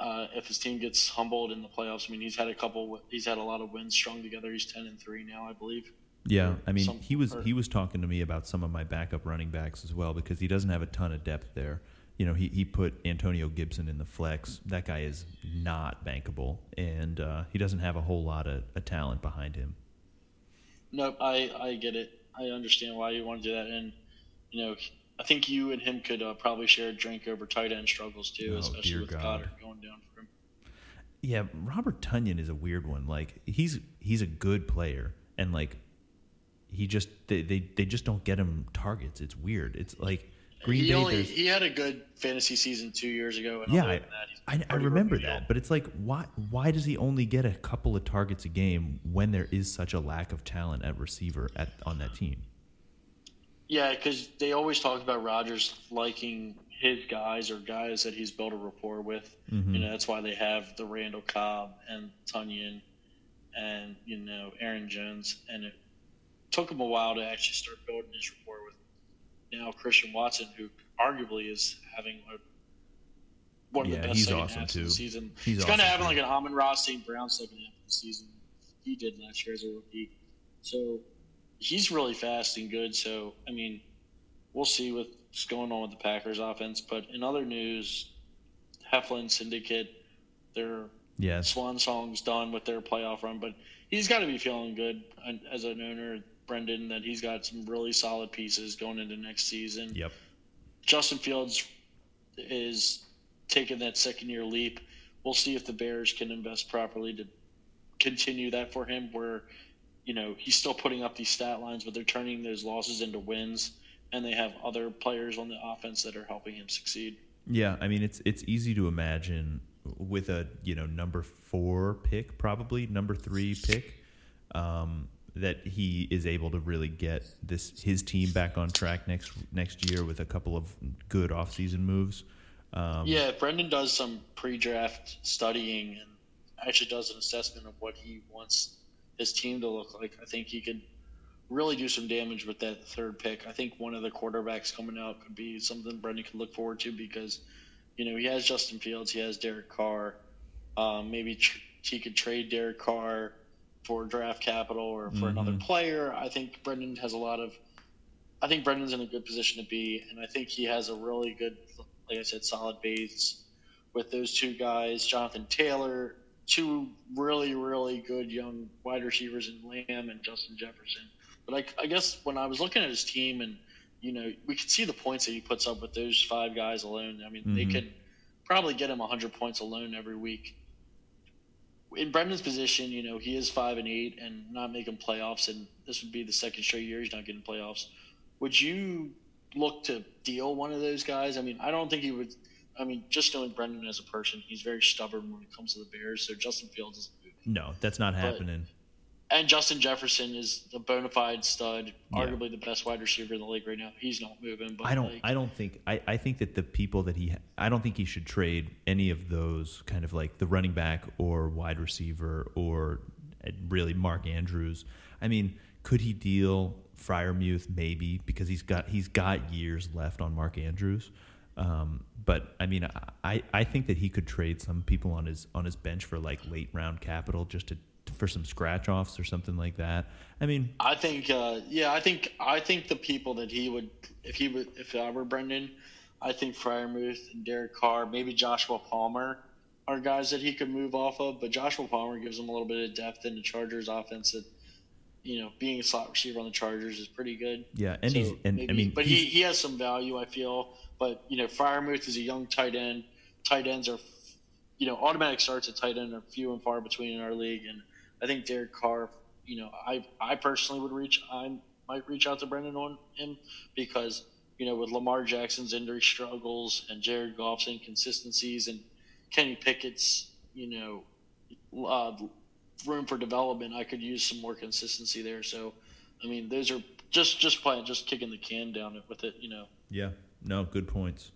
if his team gets humbled in the playoffs. I mean, he's had a lot of wins strung together. He's 10-3 now, I believe. Yeah, I mean, he was talking to me about some of my backup running backs as well, because he doesn't have a ton of depth there. You know, he put Antonio Gibson in the flex. That guy is not bankable, and he doesn't have a whole lot of talent behind him. No, I get it. I understand why you want to do that, and, you know, I think you and him could probably share a drink over tight end struggles too, especially with Goddard going down for him. Yeah, Robert Tonyan is a weird one. Like, he's a good player, and like they just don't get him targets. It's weird. It's like. He had a good fantasy season 2 years ago. And yeah, I remember that. But it's like, why does he only get a couple of targets a game when there is such a lack of talent at receiver on that team? Yeah, because they always talk about Rodgers liking his guys or guys that he's built a rapport with. Mm-hmm. You know, that's why they have the Randall Cobb and Tonyan and, you know, Aaron Jones. And it took him a while to actually start building his rapport with now Christian Watson, who arguably is having one of the best second halves of the season. He's kind of having like an Amon-Ra St. Brown second half of the season he did last year as a rookie. So he's really fast and good. So, I mean, we'll see what's going on with the Packers offense. But in other news, Heflin Syndicate, their swan song's done with their playoff run. But he's got to be feeling good as an owner, Brendan, that he's got some really solid pieces going into next season. Yep. Justin Fields is taking that second-year leap. We'll see if the Bears can invest properly to continue that for him, where you know, he's still putting up these stat lines, but they're turning those losses into wins, and they have other players on the offense that are helping him succeed. Yeah, I mean, it's easy to imagine with a, you know, number 4 pick, probably number 3 pick, that he is able to really get his team back on track next year with a couple of good offseason moves. Yeah, Brendan does some pre-draft studying and actually does an assessment of what he wants his team to look like. I think he could really do some damage with that 3rd pick. I think one of the quarterbacks coming out could be something Brendan could look forward to because, you know, he has Justin Fields, he has Derek Carr. Maybe he could trade Derek Carr for draft capital or for another player. I think Brendan has I think Brendan's in a good position to be, and I think he has a really good, like I said, solid base with those two guys, Jonathan Taylor, 2 really, really good young wide receivers in Lamb and Justin Jefferson. But I guess when I was looking at his team and, you know, we could see the points that he puts up with those 5 guys alone. I mean, they could probably get him 100 points alone every week. In Brendan's position, you know, he is 5-8 and not making playoffs, and this would be the 2nd straight year he's not getting playoffs. Would you look to deal one of those guys? I mean, I don't think he would. I mean, just knowing Brendan as a person, he's very stubborn when it comes to the Bears, so Justin Fields is moving. No, that's not happening. And Justin Jefferson is a bona fide stud, arguably the best wide receiver in the league right now. He's not moving. But I think that the people that I don't think he should trade any of those, kind of like the running back or wide receiver or really Mark Andrews. I mean, could he deal Freiermuth? Maybe, because he's got years left on Mark Andrews. But I mean, I think that he could trade some people on his bench for like late round capital just for some scratch offs or something like that. I mean, I think, I think the people that if I were Brendan, I think Freiermuth and Derek Carr, maybe Joshua Palmer are guys that he could move off of, but Joshua Palmer gives him a little bit of depth in the Chargers offense that, you know, being a slot receiver on the Chargers is pretty good. Yeah. And he has some value, I feel, but you know, Freiermuth is a young tight end. Tight ends are, you know, automatic starts at tight end are few and far between in our league. And I think Derek Carr, you know, I personally would might reach out to Brendan on him because, you know, with Lamar Jackson's injury struggles and Jared Goff's inconsistencies and Kenny Pickett's, you know, room for development, I could use some more consistency there. So, I mean, those are just kicking the can down with it, you know. Yeah. No, good points.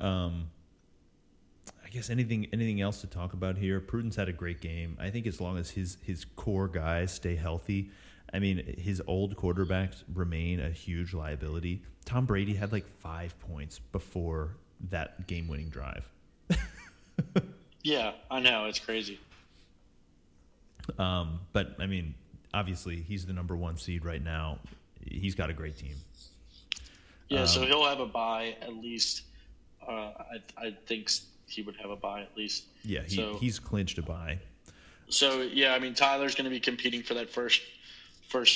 I guess anything else to talk about here? Prudence had a great game. I think as long as his core guys stay healthy, I mean, his old quarterbacks remain a huge liability. Tom Brady had like 5 points before that game-winning drive. Yeah, I know. It's crazy. But, I mean, obviously he's the number 1 seed right now. He's got a great team. Yeah, so he'll have a bye at least. I think he would have a bye at least. Yeah, he's clinched a bye. So, yeah, I mean, Tyler's going to be competing for that first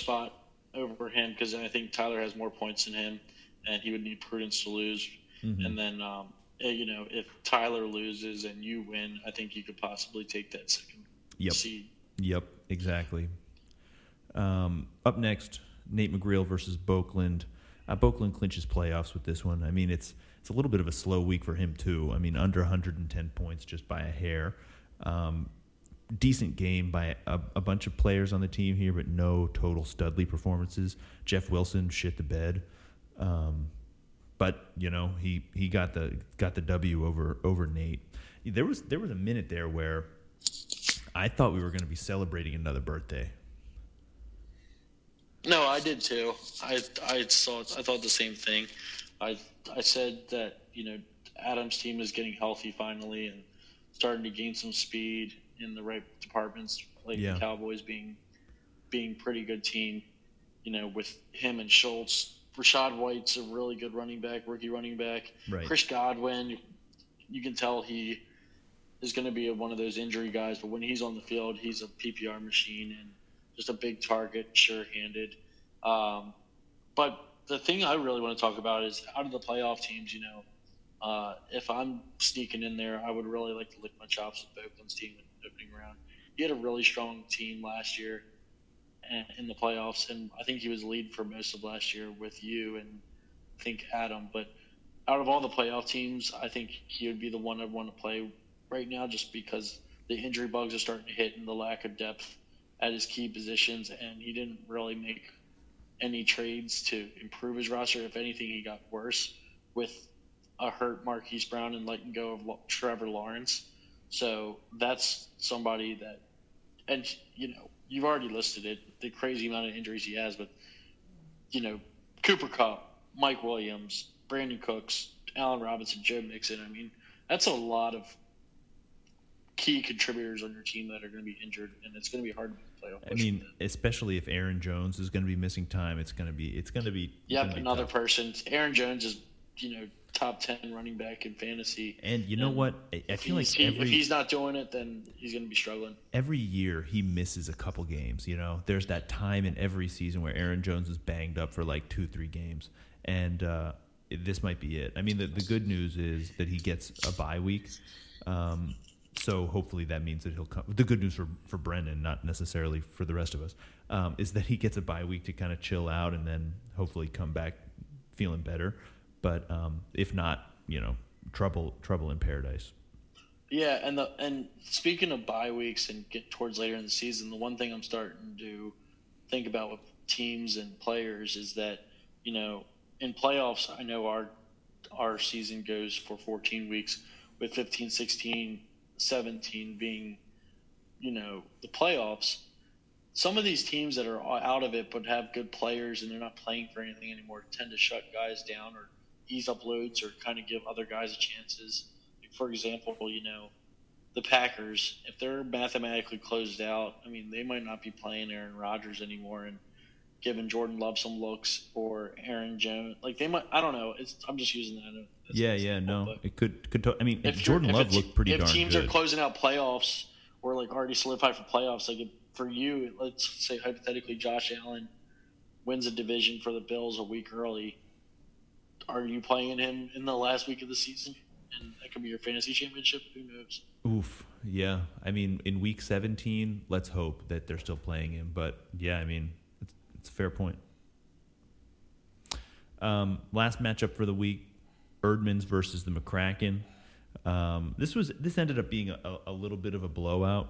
spot over him because I think Tyler has more points than him, and he would need Prudence to lose. Mm-hmm. And then, you know, if Tyler loses and you win, I think you could possibly take that 2nd seed. Yep, exactly. Up next, Nate McGreal versus Boakland. Boakland clinches playoffs with this one. I mean, it's a little bit of a slow week for him too. I mean, under 110 points just by a hair. Decent game by a bunch of players on the team here, but no total studly performances. Jeff Wilson shit the bed, but you know he got the W over Nate. There was a minute there where I thought we were going to be celebrating another birthday. No, I did too. I thought the same thing. I said that, you know, Adam's team is getting healthy finally and starting to gain some speed in the right departments, like the Cowboys being pretty good team, you know, with him and Schultz. Rachaad White's a really good rookie running back. Right. Chris Godwin, you can tell he is going to be one of those injury guys, but when he's on the field, he's a PPR machine and just a big target, sure-handed. But the thing I really want to talk about is out of the playoff teams, you know, if I'm sneaking in there, I would really like to lick my chops with Boakland's team in the opening round. He had a really strong team last year, in the playoffs, and I think he was lead for most of last year with you and I think Adam. But out of all the playoff teams, I think he would be the one I'd want to play right now, just because the injury bugs are starting to hit and the lack of depth at his key positions, and he didn't really make any trades to improve his roster. If anything, he got worse with a hurt Marquise Brown and letting go of Trevor Lawrence. So that's somebody that, and you know, you've already listed it, the crazy amount of injuries he has, but you know, Cooper Kupp, Mike Williams, Brandon Cooks, Allen Robinson, Joe Mixon. I mean, that's a lot of key contributors on your team that are going to be injured, and it's going to be hard to play. I mean, especially if Aaron Jones is going to be missing time, it's going to be. Yep, another person. Aaron Jones is, you know, top 10 running back in fantasy. And you know what? I feel like if he's not doing it, then he's going to be struggling. Every year he misses a couple games, you know. There's that time in every season where Aaron Jones is banged up for like 2-3 games. And this might be it. I mean, the good news is that he gets a bye week. So hopefully that means that he'll come. The good news for Brendan, not necessarily for the rest of us, is that he gets a bye week to kind of chill out and then hopefully come back feeling better. But if not, you know, trouble in paradise. Yeah, and speaking of bye weeks and get towards later in the season, the one thing I'm starting to think about with teams and players is that, you know, in playoffs, I know our season goes for 14 weeks, with 15, 16, 17 being, you know, the playoffs. Some of these teams that are out of it but have good players and they're not playing for anything anymore tend to shut guys down or ease up loads or kind of give other guys chances. Like, for example, you know, the Packers, if they're mathematically closed out, I mean, they might not be playing Aaron Rodgers anymore and giving Jordan Love some looks or Aaron Jones. Like, they might, I don't know. I'm just using that as an example, no. It could. I mean, if Jordan Love looked pretty darn good. If teams are closing out playoffs or, like, already solidified for playoffs, like, for you, let's say hypothetically Josh Allen wins a division for the Bills a week early. Are you playing him in the last week of the season? And that could be your fantasy championship. Who knows? Oof. Yeah. I mean, in week 17, let's hope that they're still playing him. But, yeah, I mean, it's a fair point. Last matchup for the week, Erdmans versus the McCracken. This ended up being a little bit of a blowout.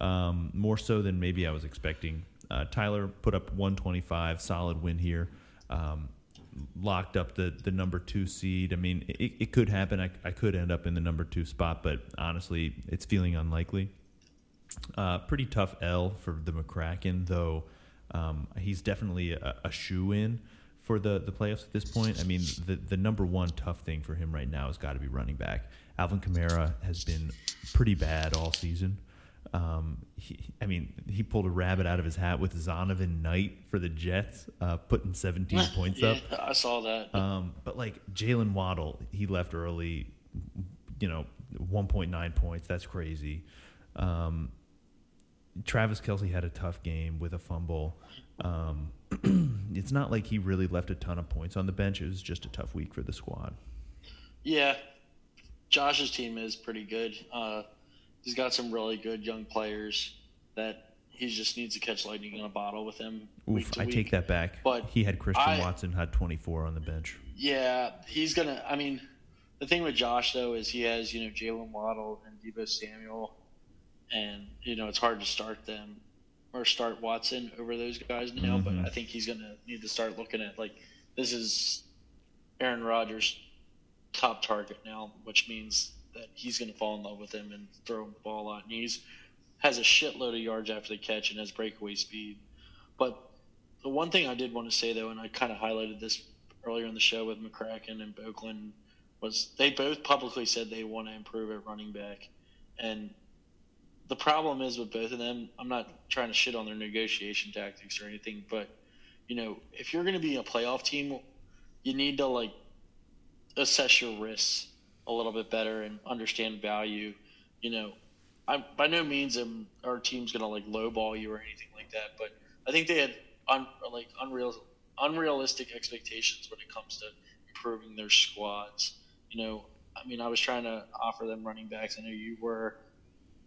More so than maybe I was expecting. Tyler put up 125, solid win here. Locked up the number 2 seed. I mean, it could happen. I could end up in the number 2 spot, but honestly, it's feeling unlikely. Pretty tough L for the McCracken, though. He's definitely a shoe-in for the playoffs at this point. I mean, the number one tough thing for him right now has got to be running back. Alvin Kamara has been pretty bad all season. He pulled a rabbit out of his hat with Zonovan Knight for the Jets, putting 17 points up. I saw that. But like Jalen Waddle, he left early, you know, 1.9 points. That's crazy. Travis Kelce had a tough game with a fumble. It's not like he really left a ton of points on the bench. It was just a tough week for the squad. Yeah. Josh's team is pretty good. He's got some really good young players that he just needs to catch lightning in a bottle with him. I take that back. But he had Christian Watson had 24 on the bench. Yeah, he's going to – I mean, the thing with Josh, though, is he has, you know, Jalen Waddle and Deebo Samuel, and, you know, it's hard to start them or start Watson over those guys now. Mm-hmm. But I think he's going to need to start looking at, like, this is Aaron Rodgers' top target now, which means – that he's going to fall in love with him and throw him the ball a lot. And he has a shitload of yards after the catch and has breakaway speed. But the one thing I did want to say, though, and I kind of highlighted this earlier in the show with McCracken and Boakland, was they both publicly said they want to improve at running back. And the problem is with both of them, I'm not trying to shit on their negotiation tactics or anything, but, you know, if you're going to be a playoff team, you need to, like, assess your risks a little bit better and understand value. You know, I'm by no means our team's gonna like lowball you or anything like that, but I think they had unrealistic expectations when it comes to improving their squads. You know, I mean, I was trying to offer them running backs. I know you were,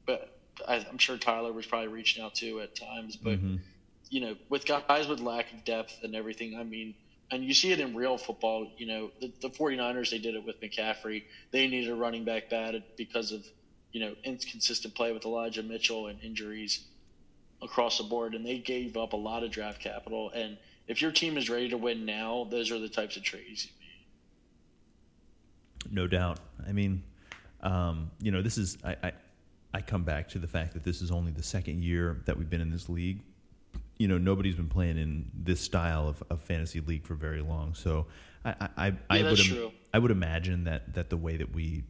but I'm sure Tyler was probably reaching out too at times. But mm-hmm. you know, with guys with lack of depth and everything, I mean, and you see it in real football, you know, the 49ers, they did it with McCaffrey. They needed a running back bad because of, you know, inconsistent play with Elijah Mitchell and injuries across the board, and they gave up a lot of draft capital. And if your team is ready to win now, those are the types of trades you made. No doubt. I mean, you know, this is – I come back to the fact that this is only the second year that we've been in this league. You know, nobody's been playing in this style of fantasy league for very long. So I would imagine that the way that we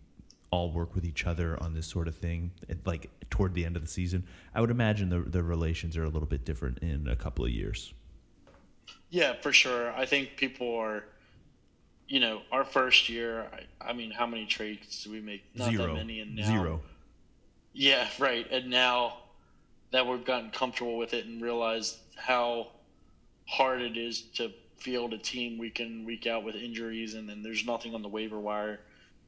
all work with each other on this sort of thing, like toward the end of the season, I would imagine the relations are a little bit different in a couple of years. Yeah, for sure. I think people are, you know, our first year, I mean, how many trades do we make? Not Zero. That many. And now, Zero. Yeah, right. And now that we've gotten comfortable with it and realized how hard it is to field a team week in, week out with injuries, and then there's nothing on the waiver wire.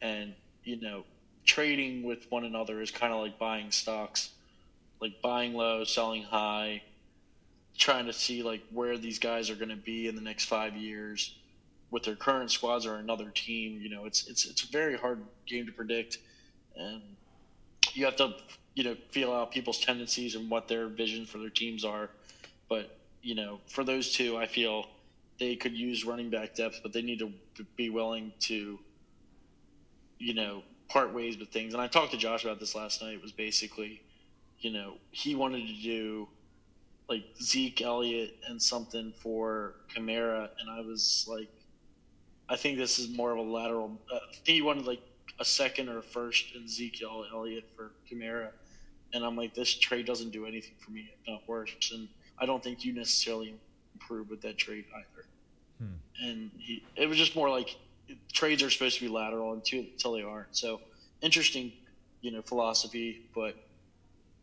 And, you know, trading with one another is kind of like buying stocks, like buying low, selling high, trying to see, like, where these guys are going to be in the next 5 years with their current squads or another team. You know, it's a very hard game to predict. And you have to, you know, feel out people's tendencies and what their vision for their teams are. But, you know, for those two, I feel they could use running back depth, but they need to be willing to, you know, part ways with things. And I talked to Josh about this last night. It was basically, you know, he wanted to do like Zeke Elliott and something for Kamara. And I was like, I think this is more of a lateral. He wanted like a second or a first and Zeke Elliott for Kamara. And I'm like, this trade doesn't do anything for me, if not worse. And I don't think you necessarily improve with that trade either. And it was just more like trades are supposed to be lateral until they aren't. So interesting, you know, philosophy, but,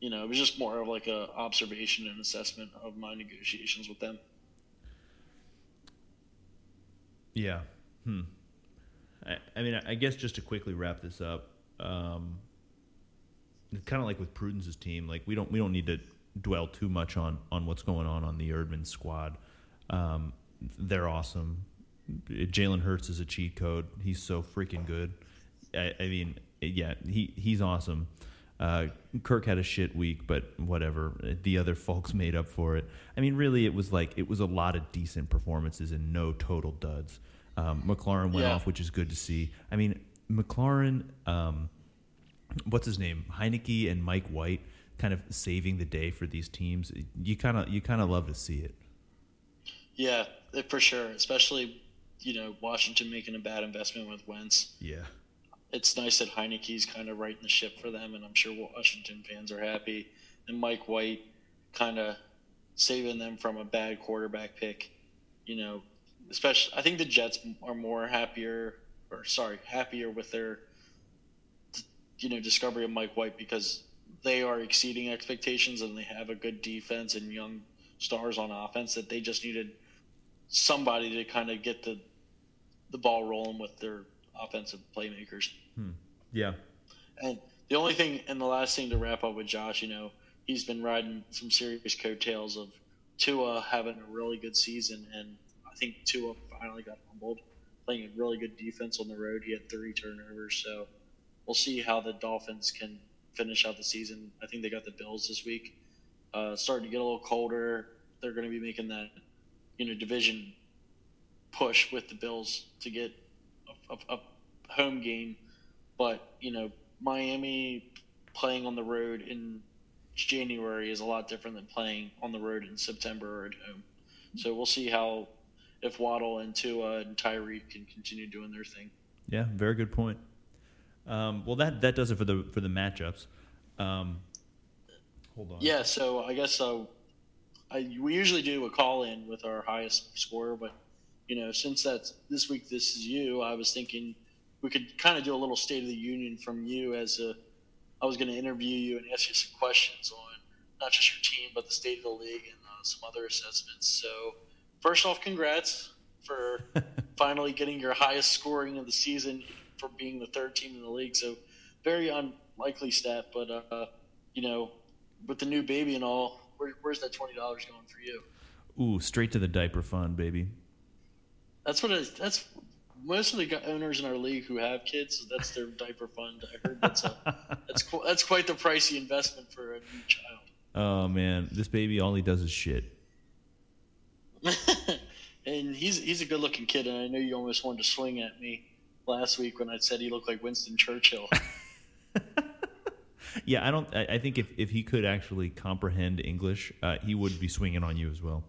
you know, it was just more of like a observation and assessment of my negotiations with them. Yeah. I mean, I guess just to quickly wrap this up, it's kind of like with Prudence's team. Like we don't need to dwell too much on what's going on the Erdman squad. They're awesome. Jalen Hurts is a cheat code. He's so freaking good. I mean, yeah, he's awesome. Kirk had a shit week, but whatever. The other folks made up for it. I mean, really, it was a lot of decent performances and no total duds. McLaurin went off, which is good to see. I mean, McLaurin, what's his name? Heinicke and Mike White kind of saving the day for these teams. You kind of love to see it. Yeah, for sure. Especially, you know, Washington making a bad investment with Wentz. Yeah. It's nice that Heinicke's kind of righting the ship for them, and I'm sure Washington fans are happy. And Mike White kind of saving them from a bad quarterback pick, you know. Especially, I think the Jets are happier with their, you know, discovery of Mike White, because they are exceeding expectations and they have a good defense and young stars on offense that they just needed somebody to kind of get the ball rolling with their offensive playmakers. Yeah. And the only thing, and the last thing to wrap up with Josh, you know, he's been riding some serious coattails of Tua having a really good season, and I think Tua finally got humbled, playing a really good defense on the road. He had 3 turnovers, so we'll see how the Dolphins can finish out the season. I think they got the Bills this week. Starting to get a little colder. They're going to be making that, you know, division push with the Bills to get a home game. But, you know, Miami playing on the road in January is a lot different than playing on the road in September or at home. So we'll see how – if Waddle and Tua and Tyreek can continue doing their thing. Yeah, very good point. Well, that does it for the matchups. Hold on. Yeah, so I guess we usually do a call-in with our highest scorer, but, you know, since that's this week, this is you, I was thinking we could kind of do a little State of the Union from you I was going to interview you and ask you some questions on not just your team, but the state of the league and some other assessments. So, first off, congrats for finally getting your highest scoring of the season for being the third team in the league. So very unlikely stat, but, you know, with the new baby and all, where's that $20 going for you? Ooh, straight to the diaper fund, baby. That's what it is. That's most of the owners in our league who have kids. That's their diaper fund. I heard that's quite the pricey investment for a new child. Oh man, this baby, all he does is shit. And he's a good looking kid, and I know you almost wanted to swing at me last week when I said he looked like Winston Churchill. Yeah, I think if he could actually comprehend English, he would be swinging on you as well.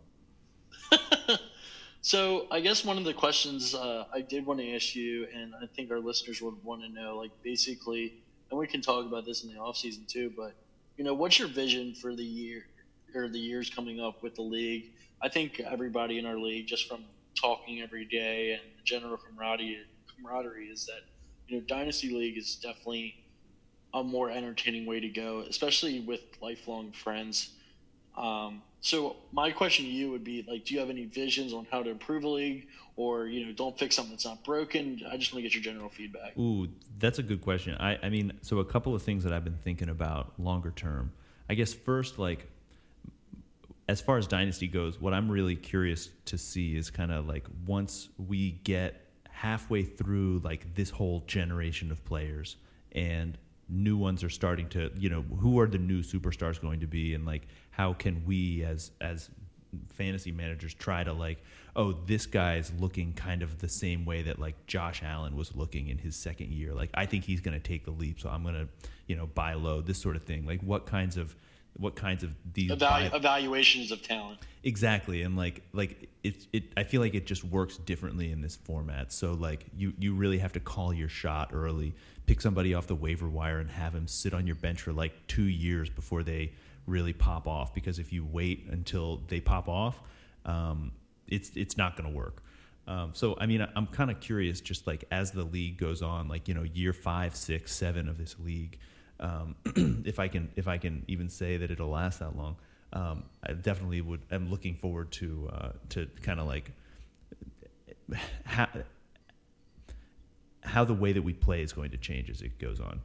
So I guess one of the questions I did want to ask you, and I think our listeners would want to know, like basically, and we can talk about this in the off season too, but you know, what's your vision for the year or the years coming up with the league? I think everybody in our league, just from talking every day and the general camaraderie, is that, you know, Dynasty League is definitely a more entertaining way to go, especially with lifelong friends. So my question to you would be, like, do you have any visions on how to improve a league, or, you know, don't fix something that's not broken? I just want to get your general feedback. Ooh, that's a good question. I mean, so a couple of things that I've been thinking about longer term. I guess first, like, as far as Dynasty goes, what I'm really curious to see is kind of like once we get halfway through like this whole generation of players and new ones are starting to, you know, who are the new superstars going to be, and like how can we as fantasy managers try to like, oh, this guy's looking kind of the same way that like Josh Allen was looking in his second year. Like I think he's going to take the leap, so I'm going to, you know, buy low, this sort of thing. Like what kinds of these evaluations of talent. Exactly. And like it I feel like it just works differently in this format. So like you really have to call your shot early, pick somebody off the waiver wire and have him sit on your bench for like 2 years before they really pop off. Because if you wait until they pop off, it's not going to work. So, I mean, I'm kind of curious, just like as the league goes on, like, you know, year 5, 6, 7 of this league, if I can even say that it'll last that long, I definitely would. I'm looking forward to kind of like how the way that we play is going to change as it goes on.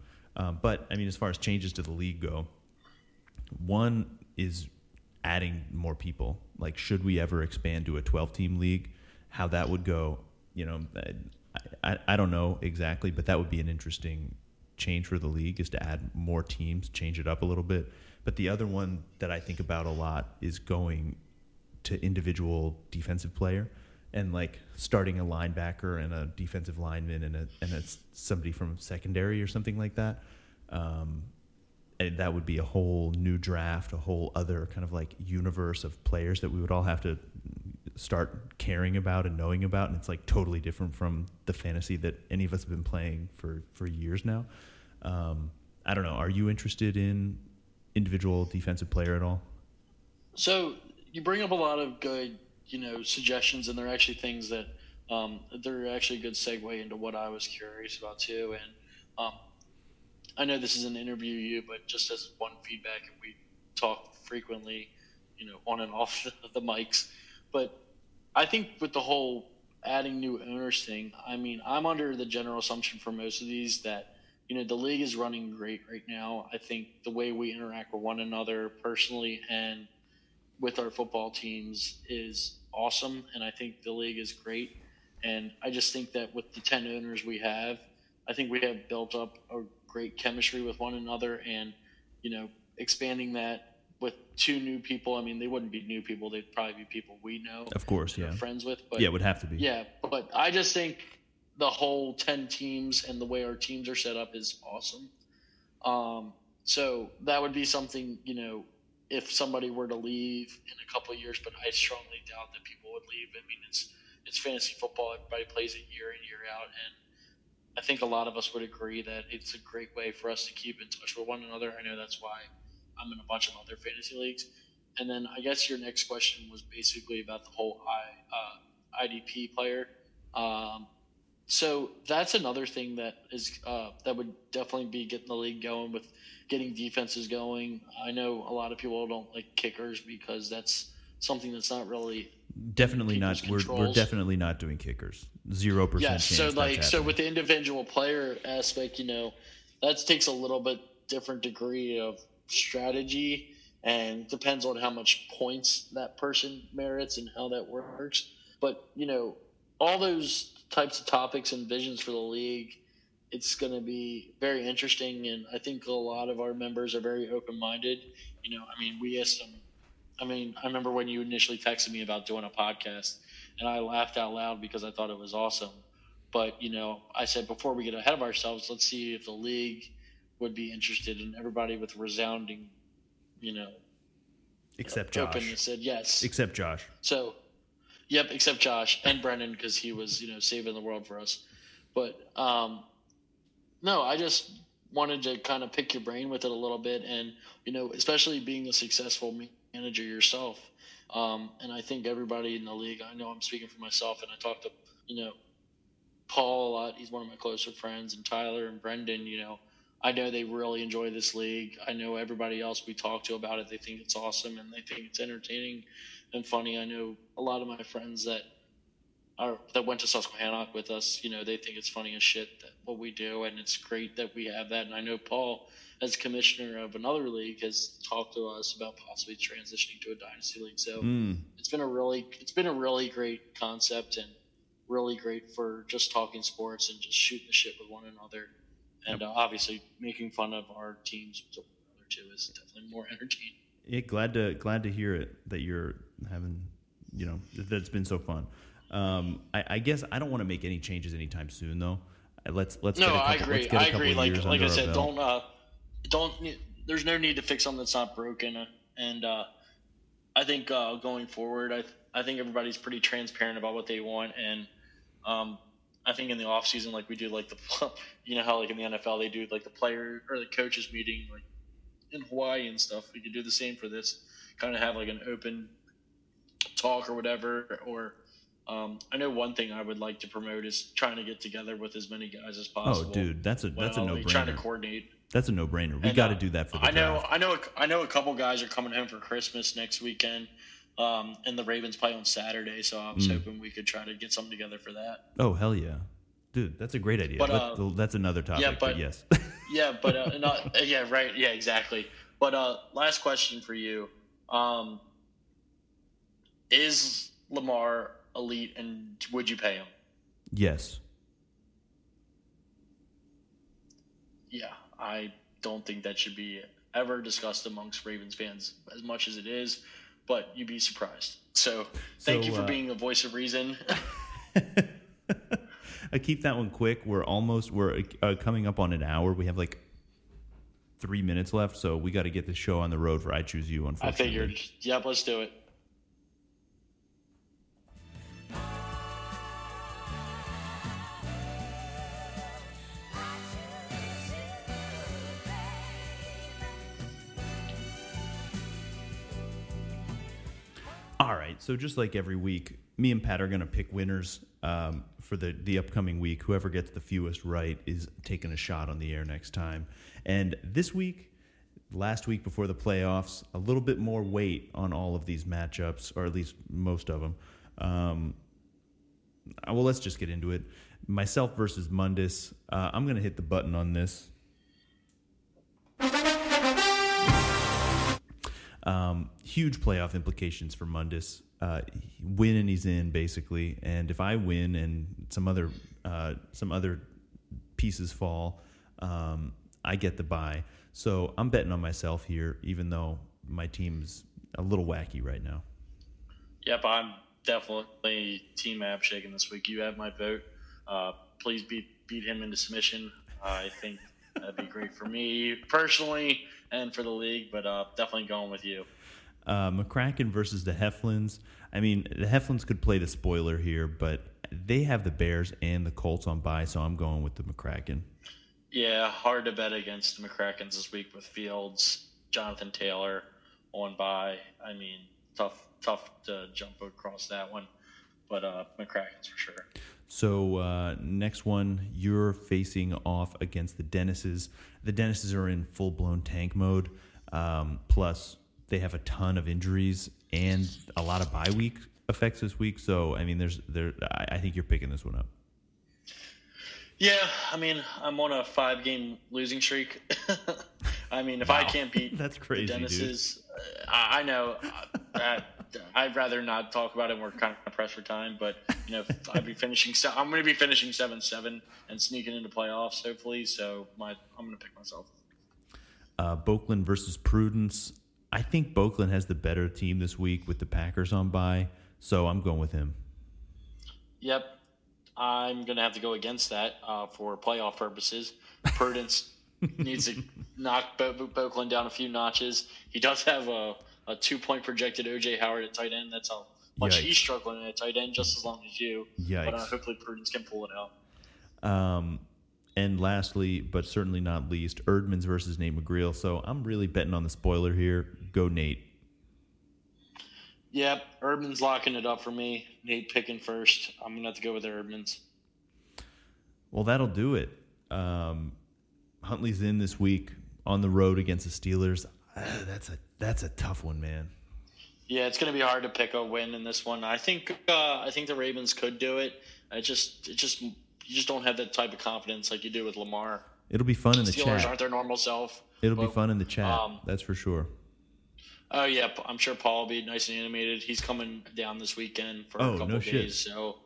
But I mean, as far as changes to the league go, one is adding more people. Like, should we ever expand to a 12-team league? How that would go, you know, I don't know exactly, but that would be an interesting change for the league, is to add more teams, change it up a little bit. But the other one that I think about a lot is going to individual defensive player and like starting a linebacker and a defensive lineman and a somebody from secondary or something like that. And that would be a whole new draft, a whole other kind of like universe of players that we would all have to start caring about and knowing about, and it's like totally different from the fantasy that any of us have been playing for years now. I don't know. Are you interested in individual defensive player at all? So you bring up a lot of good, you know, suggestions, and they're actually things that they're actually a good segue into what I was curious about too. And I know this is an interview you, but just as one feedback, and we talk frequently, you know, on and off the mics. But I think with the whole adding new owners thing, I mean, I'm under the general assumption for most of these that, you know, the league is running great right now. I think the way we interact with one another personally and with our football teams is awesome, and I think the league is great. And I just think that with the 10 owners we have, I think we have built up a great chemistry with one another, and, you know, expanding that with 2 new people. I mean, they wouldn't be new people. They'd probably be people we know. Of course, yeah. Friends with. But yeah, it would have to be. Yeah, but I just think the whole 10 teams and the way our teams are set up is awesome. So that would be something, you know, if somebody were to leave in a couple of years, but I strongly doubt that people would leave. I mean, it's fantasy football. Everybody plays it year in, year out, and I think a lot of us would agree that it's a great way for us to keep in touch with one another. I know that's why I'm in a bunch of other fantasy leagues. And then I guess your next question was basically about the whole IDP player. So that's another thing that is that would definitely be getting the league going with getting defenses going. I know a lot of people don't like kickers because that's something that's not really definitely not. We're definitely not doing kickers. 0%. Yeah. So like so with the individual player aspect, you know, that takes a little bit different degree of strategy and depends on how much points that person merits and how that works. But, you know, all those types of topics and visions for the league, it's going to be very interesting. And I think a lot of our members are very open-minded. You know, I mean, we asked them, I mean, I remember when you initially texted me about doing a podcast, and I laughed out loud because I thought it was awesome. But, you know, I said, before we get ahead of ourselves, let's see if the league would be interested. And everybody with resounding, you know, except Josh, and said yes. Except Josh. So, yep, except Josh and Brendan, because he was, you know, saving the world for us. But no, I just wanted to kind of pick your brain with it a little bit, and, you know, especially being a successful manager yourself. And I think everybody in the league, I know I'm speaking for myself, and I talked to, you know, Paul a lot. He's one of my closer friends, and Tyler and Brendan, you know, I know they really enjoy this league. I know everybody else we talk to about it, they think it's awesome and they think it's entertaining and funny. I know a lot of my friends that went to Susquehanna with us, you know, they think it's funny as shit that what we do, and it's great that we have that. And I know Paul, as commissioner of another league, has talked to us about possibly transitioning to a dynasty league. So it's been a really great concept, and really great for just talking sports and just shooting the shit with one another. And obviously, making fun of our teams with one or two is definitely more entertaining. Yeah, glad to hear it, that you're having, you know, that it's been so fun. I guess I don't want to make any changes anytime soon, though. Let's get a couple years under our belt. Like I said, don't. There's no need to fix something that's not broken. And I think going forward, I think everybody's pretty transparent about what they want, and I think in the off season, like we do, like the, you know how like in the NFL they do like the player or the coaches meeting, like in Hawaii and stuff. We could do the same for this, kind of have like an open talk or whatever. Or I know one thing I would like to promote is trying to get together with as many guys as possible. Oh, dude, that's a no brainer. Trying to coordinate. That's a no brainer. We got to do that for the draft. I know a couple guys are coming home for Christmas next weekend. And the Ravens play on Saturday, so I was hoping we could try to get something together for that. Oh, hell yeah. Dude, that's a great idea. But, that's another topic, but yes. Yeah, but yeah, right. Yeah, exactly. But last question for you. Is Lamar elite, and would you pay him? Yes. Yeah, I don't think that should be ever discussed amongst Ravens fans as much as it is. But you'd be surprised. So thank you for being a voice of reason. I keep that one quick. We're coming up on an hour. We have like 3 minutes left, so we got to get this show on the road for I Choose You, unfortunately. I figured. Yep, let's do it. All right, so just like every week, me and Pat are going to pick winners for the upcoming week. Whoever gets the fewest right is taking a shot on the air next time. And this week, last week before the playoffs, a little bit more weight on all of these matchups, or at least most of them. Well, let's just get into it. Myself versus Mundus. I'm going to hit the button on this. Huge playoff implications for Mundus. Win and he's in, basically. And if I win and some other pieces fall, I get the bye. So I'm betting on myself here, even though my team's a little wacky right now. Yep, I'm definitely team Ab shaking this week. You have my vote. Please beat him into submission. I think that'd be great for me personally and for the league, but definitely going with you. McCracken versus the Heflins. I mean, the Heflins could play the spoiler here, but they have the Bears and the Colts on bye, so I'm going with the McCracken. Yeah, hard to bet against the McCrackens this week with Fields, Jonathan Taylor on bye. I mean, tough to jump across that one, but McCrackens for sure. So next one, you're facing off against the Dennises. The Dennises are in full-blown tank mode, plus they have a ton of injuries and a lot of bye week effects this week. So, I mean, I think you're picking this one up. Yeah, I mean, I'm on a 5-game losing streak. I mean, if I can't beat that's crazy, the Dennis's, I know that I'd rather not talk about it. We're kind of pressed for time, but you know, I'd be finishing. So I'm going to be finishing 7-7 and sneaking into playoffs hopefully. So I'm going to pick myself. Boakland versus Prudence. I think Boakland has the better team this week with the Packers on bye, so I'm going with him. Yep, I'm going to have to go against that for playoff purposes. Prudence needs to knock Boakland down a few notches. He does have a 2-point projected OJ Howard at tight end. That's how much he's struggling at tight end, just as long as you. Yikes. But hopefully Prudence can pull it out. And lastly, but certainly not least, Erdmans versus Nate McGreal. So I'm really betting on the spoiler here. Go Nate. Yep, Erdmans locking it up for me. Nate picking first. I'm going to have to go with Erdmans. Well, that'll do it. Huntley's in this week on the road against the Steelers. That's a tough one, man. Yeah, it's going to be hard to pick a win in this one. I think the Ravens could do it. You just don't have that type of confidence like you do with Lamar. It'll be fun in the chat. Steelers aren't their normal self. It'll be fun in the chat. That's for sure. Oh yeah, I'm sure Paul will be nice and animated. He's coming down this weekend for a couple of days. So,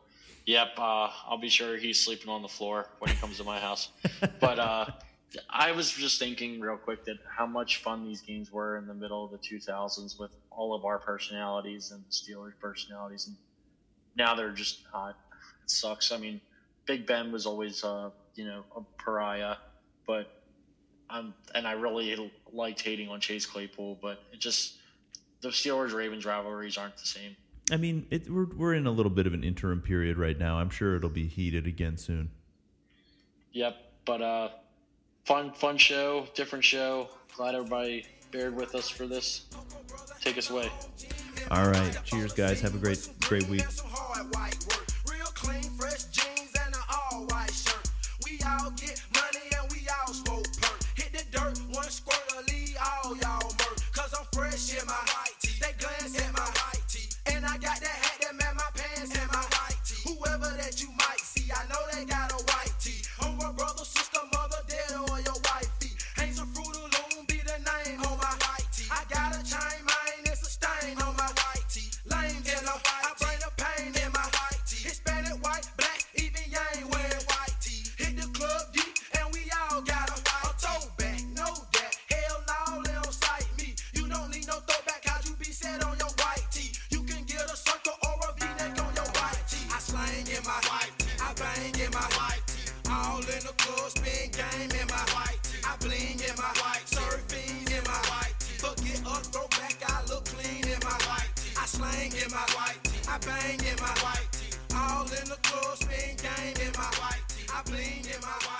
yep, I'll be sure he's sleeping on the floor when he comes to my house. But I was just thinking real quick that how much fun these games were in the middle of the 2000s with all of our personalities and the Steelers' personalities, and now they're just hot. It sucks. I mean, Big Ben was always, a pariah, but I really liked hating on Chase Claypool, but it just the Steelers-Ravens rivalries aren't the same. I mean, we're in a little bit of an interim period right now. I'm sure it'll be heated again soon. Yep, but fun show, different show. Glad everybody bared with us for this. Take us away. All right, cheers, guys. Have a great week. We all get money and we all smoke perk. Hit the dirt, one squirt or leave all y'all murk. Cause I'm fresh in my white tee. They glance at my white tee. And I got that hat that met my pants and my white tee. Whoever that you might see, I know they got a white tee. I'm a brother, sister, mother, dead or your wifey. Ain't some fruit alone, be the name on my white tee. I got a chain, mine, it's a stain on my white tee. Lame in a white tee. I bring the pain in my white tee. Hispanic, white, black, even yang wearing. Club deep and we all got a toe back, know that. Hell no, they don't sight me. You don't need no throwback, how'd you be set on your white tee? You can get a circle or a V-neck on your white tee. I slang in my white tee, I bang in my white tee. All in the club, spin game in my white tee. I bling in my white tee, surfing in my white tee. Forget a throwback, I look clean in my white tee. I slang in my white tee, I bang in my white tee. All in the club, spin game in my white tee. I bling in my white.